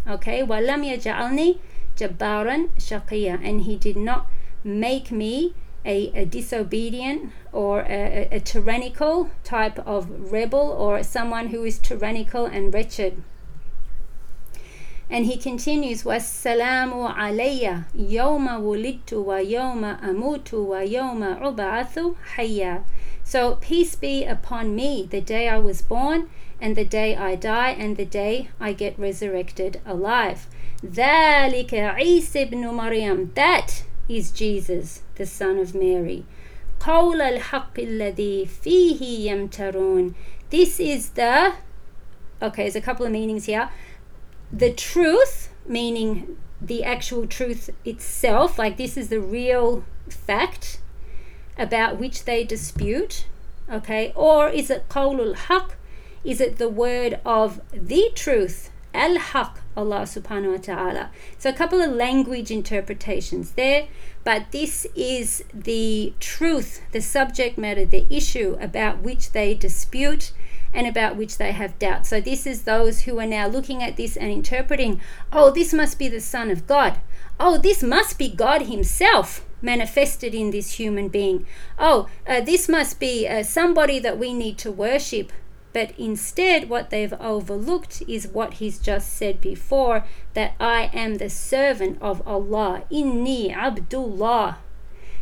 Okay, wa lam yaj'alni jabbaran shaqiyya, and he did not make me a disobedient or a tyrannical type of rebel, or someone who is tyrannical and wretched. And he continues, وَالسَّلَامُ عَلَيَّ يَوْمَ وُلِدْتُ وَيَوْمَ أَمُوتُ وَيَوْمَ أُبْعَثُ حَيًّا, so peace be upon me, the day I was born and the day I die and the day I get resurrected alive. ذَلِكَ عِيسَى بْنُ مَرْيَمَ, that is Jesus, the son of Mary. قول الحق الذي فيه يمترون, this is the, okay, there's a couple of meanings here. The truth, meaning the actual truth itself, like this is the real fact about which they dispute, okay? Or is it قول الحق? Is it the word of the truth? Al-Haq, Allah subhanahu wa ta'ala. So a couple of language interpretations there, but this is the truth, the subject matter, the issue about which they dispute and about which they have doubt. So this is those who are now looking at this and interpreting, oh, this must be the Son of God. Oh, this must be God himself manifested in this human being. Oh, this must be somebody that we need to worship. But instead, what they've overlooked is what he's just said before, that I am the servant of Allah, inni abdullah,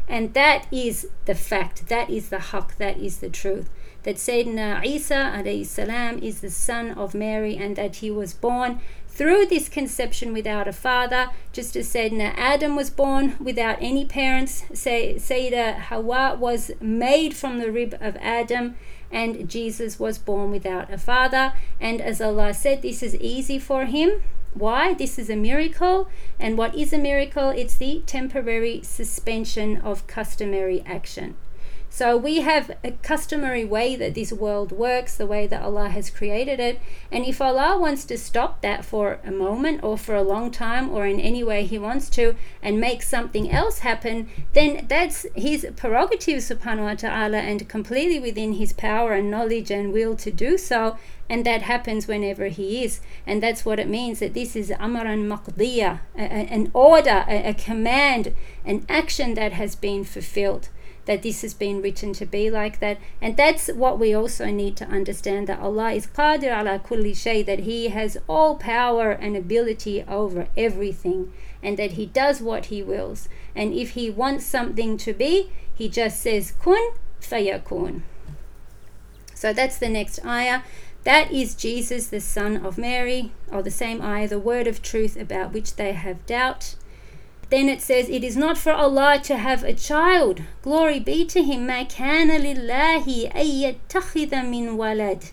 And that is the fact, that is the haqq, that is the truth, that Sayyidina Isa alayhi salam is the son of Mary, and that he was born through this conception without a father, just as Sayyidina Adam was born without any parents. Sayyida Hawa was made from the rib of Adam, and Jesus was born without a father. And as Allah said, this is easy for him. Why? This is a miracle. And what is a miracle? It's the temporary suspension of customary action. So we have a customary way that this world works, the way that Allah has created it, and if Allah wants to stop that for a moment or for a long time or in any way he wants to and make something else happen, then that's his prerogative, subhanahu wa ta'ala, and completely within his power and knowledge and will to do so, and that happens whenever he is. And that's what it means, that this is amran maqdiya, an order, a command, an action that has been fulfilled, that this has been written to be like that. And that's what we also need to understand, that Allah is qadir ala kulli shay, that he has all power and ability over everything, and that he does what he wills. And if he wants something to be, he just says kun fayakun. So that's the next ayah. That is Jesus, the son of Mary, or the same ayah, the word of truth about which they have doubt. Then it says, it is not for Allah to have a child. Glory be to him. مَا كَانَ لِلَّهِ أَن يَتَّخِذَ مِن وَلَدٍ.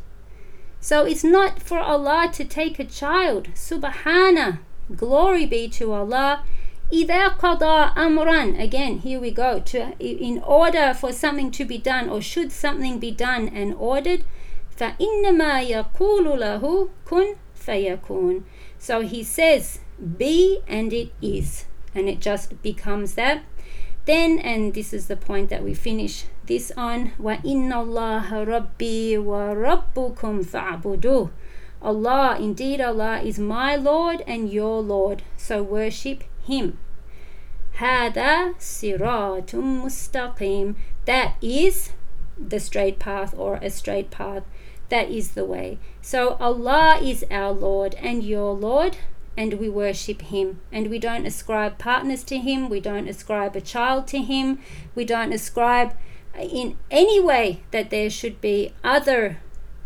So it's not for Allah to take a child. Subhana. Glory be to Allah. إِذَا قَضَى أَمْرًا. Again, here we go. In order for something to be done, or should something be done and ordered, فَإِنَّمَا يَقُولُ لَهُ كُن فَيَكُونَ. So he says, be, and it is. And it just becomes that. Then, and this is the point that we finish this on, wa inna allaha rabbi wa rabbukum fa'buduh. Allah, indeed Allah is my Lord and your Lord, so worship him. Hada siratum mustaqim. That is the straight path, or a straight path. That is the way. So Allah is our Lord and your Lord, and we worship him, and we don't ascribe partners to him, we don't ascribe a child to him, we don't ascribe in any way that there should be other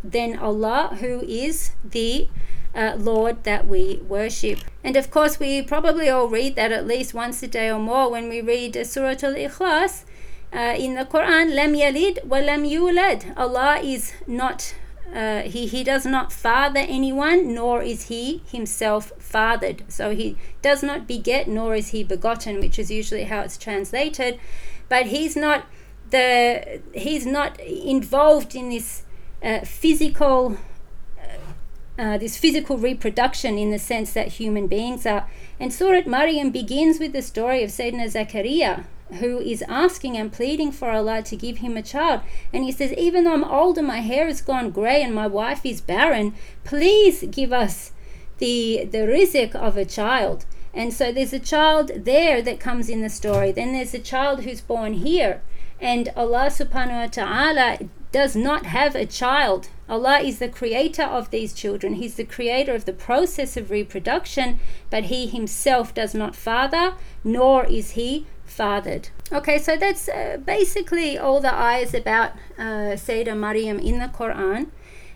than Allah, who is the Lord that we worship. And of course we probably all read that at least once a day or more when we read Surah Al-Ikhlas in the Quran. Lam yalid wa lam yulad. Allah is not he does not father anyone, nor is he himself fathered. So he does not beget, nor is he begotten, which is usually how it's translated. But he's not involved in this physical reproduction in the sense that human beings are. And Surat Maryam begins with the story of Sayyidina Zakaria, who is asking and pleading for Allah to give him a child. And he says, even though I'm old and my hair is gone grey and my wife is barren, please give us the rizq of a child. And so there's a child there that comes in the story. Then there's a child who's born here. And Allah subhanahu wa ta'ala does not have a child. Allah is the creator of these children. He's the creator of the process of reproduction, but he himself does not father, nor is he fathered. Okay, so that's basically all the ayahs about Sayyidah Maryam in the Quran.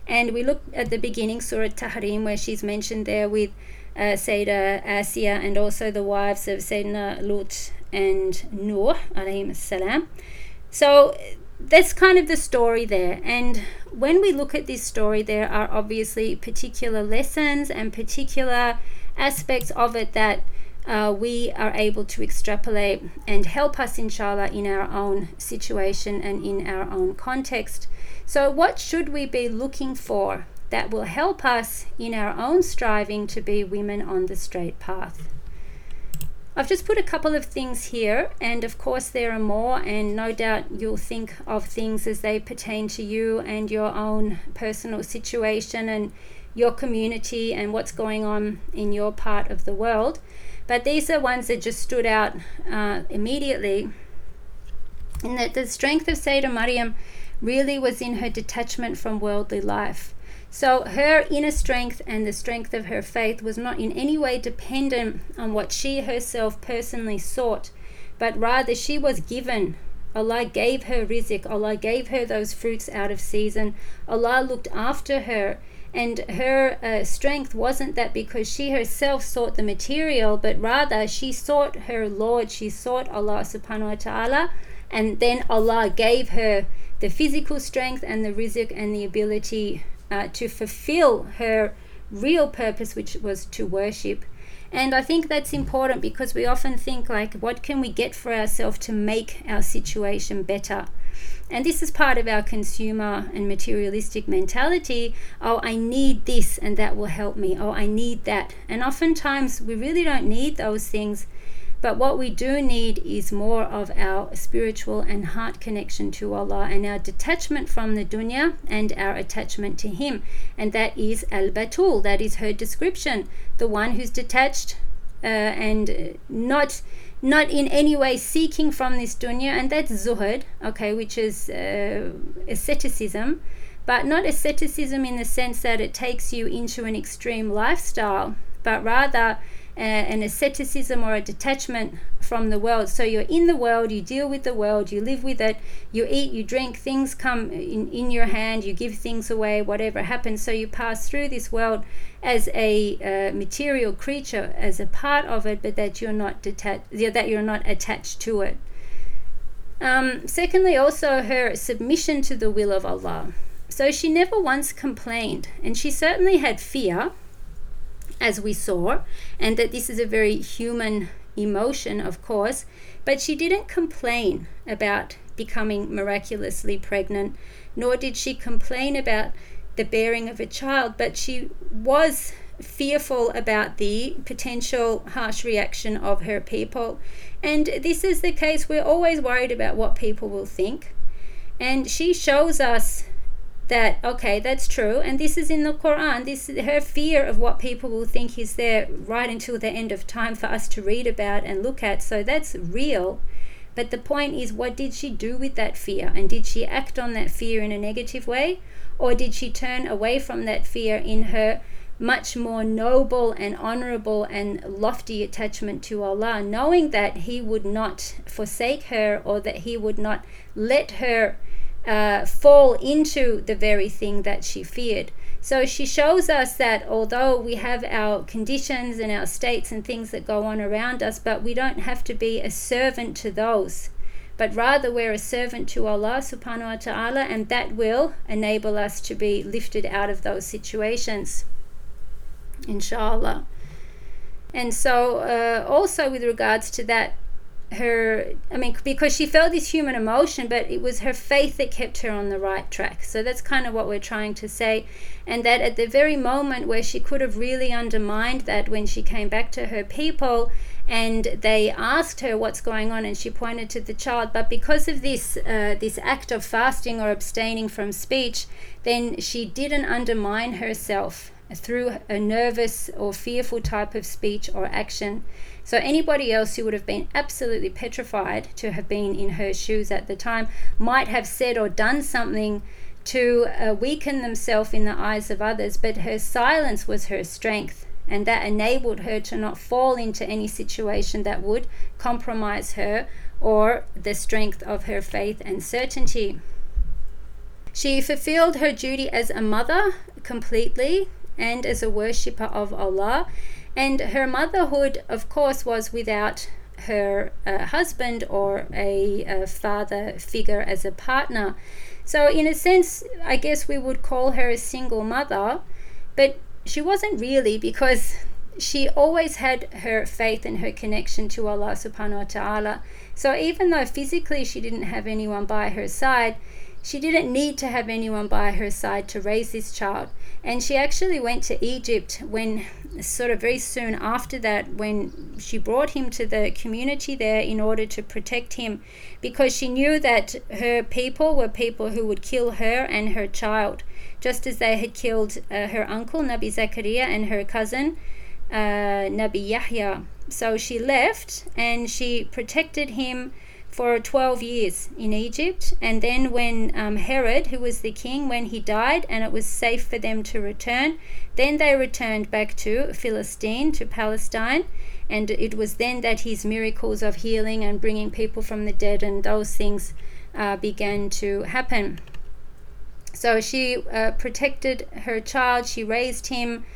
And we look at the beginning, Surah Tahrim, where she's mentioned there with Sayyidah Asiya, and also the wives of Sayyidina Lut and Nuh alayhim salam. So that's kind of the story there. And when we look at this story, there are obviously particular lessons and particular aspects of it that we are able to extrapolate and help us, inshallah, in our own situation and in our own context. So what should we be looking for that will help us in our own striving to be women on the straight path? I've just put a couple of things here, and of course there are more, and no doubt you'll think of things as they pertain to you and your own personal situation and your community and what's going on in your part of the world. But these are ones that just stood out immediately. And that the strength of Sayyidah Maryam really was in her detachment from worldly life. So her inner strength and the strength of her faith was not in any way dependent on what she herself personally sought, but rather she was given. Allah gave her rizq, Allah gave her those fruits out of season, Allah looked after her, and her strength wasn't that because she herself sought the material, but rather she sought her Lord, she sought Allah subhanahu wa ta'ala, and then Allah gave her the physical strength and the rizq and the ability to fulfill her real purpose, which was to worship. And I think that's important because we often think like, what can we get for ourselves to make our situation better? And this is part of our consumer and materialistic mentality. Oh, I need this and that will help me. Oh, I need that. And oftentimes we really don't need those things. But what we do need is more of our spiritual and heart connection to Allah and our detachment from the dunya and our attachment to Him. And that is Al Batul, that is her description, the one who's detached and not in any way seeking from this dunya. And that's Zuhud, okay, which is asceticism, but not asceticism in the sense that it takes you into an extreme lifestyle, but rather an asceticism or a detachment from the world. So you're in the world, you deal with the world, you live with it, you eat, you drink, things come in your hand, you give things away, whatever happens. So you pass through this world as a material creature, as a part of it, but that you're not detached, that you're not attached to it. Secondly, also her submission to the will of Allah. So she never once complained, and she certainly had fear, as we saw, and that this is a very human emotion, of course, but she didn't complain about becoming miraculously pregnant, nor did she complain about the bearing of a child, but she was fearful about the potential harsh reaction of her people. And this is the case, we're always worried about what people will think. And she shows us that, okay, that's true, and this is in the Quran. This, her fear of what people will think, is there right until the end of time for us to read about and look at. So that's real, but the point is, what did she do with that fear? And did she act on that fear in a negative way, or did she turn away from that fear in her much more noble and honorable and lofty attachment to Allah, knowing that He would not forsake her, or that He would not let her fall into the very thing that she feared? So she shows us that although we have our conditions and our states and things that go on around us, but we don't have to be a servant to those, but rather we're a servant to Allah subhanahu wa ta'ala, and that will enable us to be lifted out of those situations, inshallah. And so also with regards to that, because she felt this human emotion, but it was her faith that kept her on the right track. So that's kind of what we're trying to say, and that at the very moment where she could have really undermined that, when she came back to her people and they asked her what's going on, and she pointed to the child, but because of this this act of fasting or abstaining from speech, then she didn't undermine herself through a nervous or fearful type of speech or action. So anybody else who would have been absolutely petrified to have been in her shoes at the time might have said or done something to weaken themselves in the eyes of others, but her silence was her strength, and that enabled her to not fall into any situation that would compromise her or the strength of her faith and certainty. She fulfilled her duty as a mother completely and as a worshipper of Allah. And her motherhood, of course, was without her husband or a father figure as a partner. So in a sense, I guess we would call her a single mother, but she wasn't really, because she always had her faith and her connection to Allah subhanahu wa ta'ala. So even though physically she didn't have anyone by her side, she didn't need to have anyone by her side to raise this child. And she actually went to Egypt when, sort of very soon after that, when she brought him to the community there in order to protect him, because she knew that her people were people who would kill her and her child, just as they had killed her uncle Nabi Zakaria and her cousin Nabi Yahya. So she left and she protected him for 12 years in Egypt. And then when Herod, who was the king, when he died and it was safe for them to return, then they returned back to Philistine, to Palestine. And it was then that his miracles of healing and bringing people from the dead and those things began to happen. So she protected her child, she raised him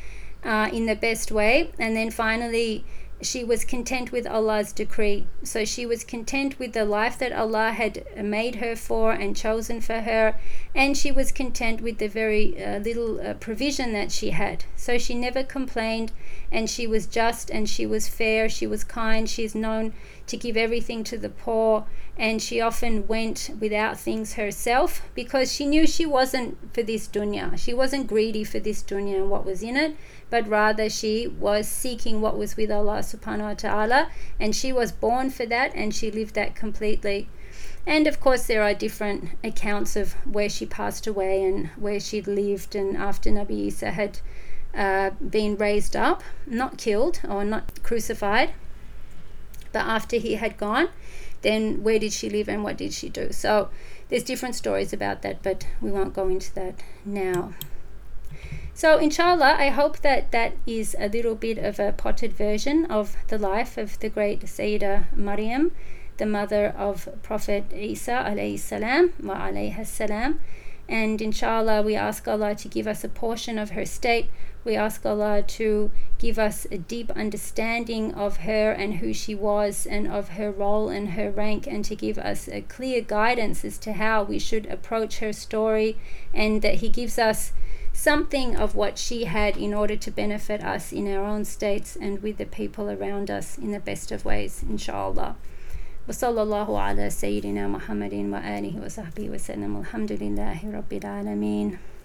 in the best way. And then finally, she was content with Allah's decree. So she was content with the life that Allah had made her for and chosen for her, and she was content with the very little provision that she had. So she never complained, and she was just, and she was fair, she was kind, she's known to give everything to the poor, and she often went without things herself because she knew she wasn't for this dunya. She wasn't greedy for this dunya and what was in it, but rather she was seeking what was with Allah subhanahu wa ta'ala, and she was born for that and she lived that completely. And of course there are different accounts of where she passed away and where she lived, and after Nabi Isa had been raised up, not killed or not crucified, but after he had gone, then where did she live and what did she do? So there's different stories about that, but we won't go into that now. So inshallah, I hope that that is a little bit of a potted version of the life of the great Sayyidah Maryam, the mother of Prophet Isa alayhi salam wa alayha salam. And inshallah, we ask Allah to give us a portion of her state. We ask Allah to give us a deep understanding of her and who she was and of her role and her rank, and to give us a clear guidance as to how we should approach her story, and that He gives us something of what she had in order to benefit us in our own states and with the people around us in the best of ways, inshallah. Wa sallallahu ala sayyidina Muhammadin wa alihi wa sahbihi wa sallam. Alhamdulillahi rabbil alameen.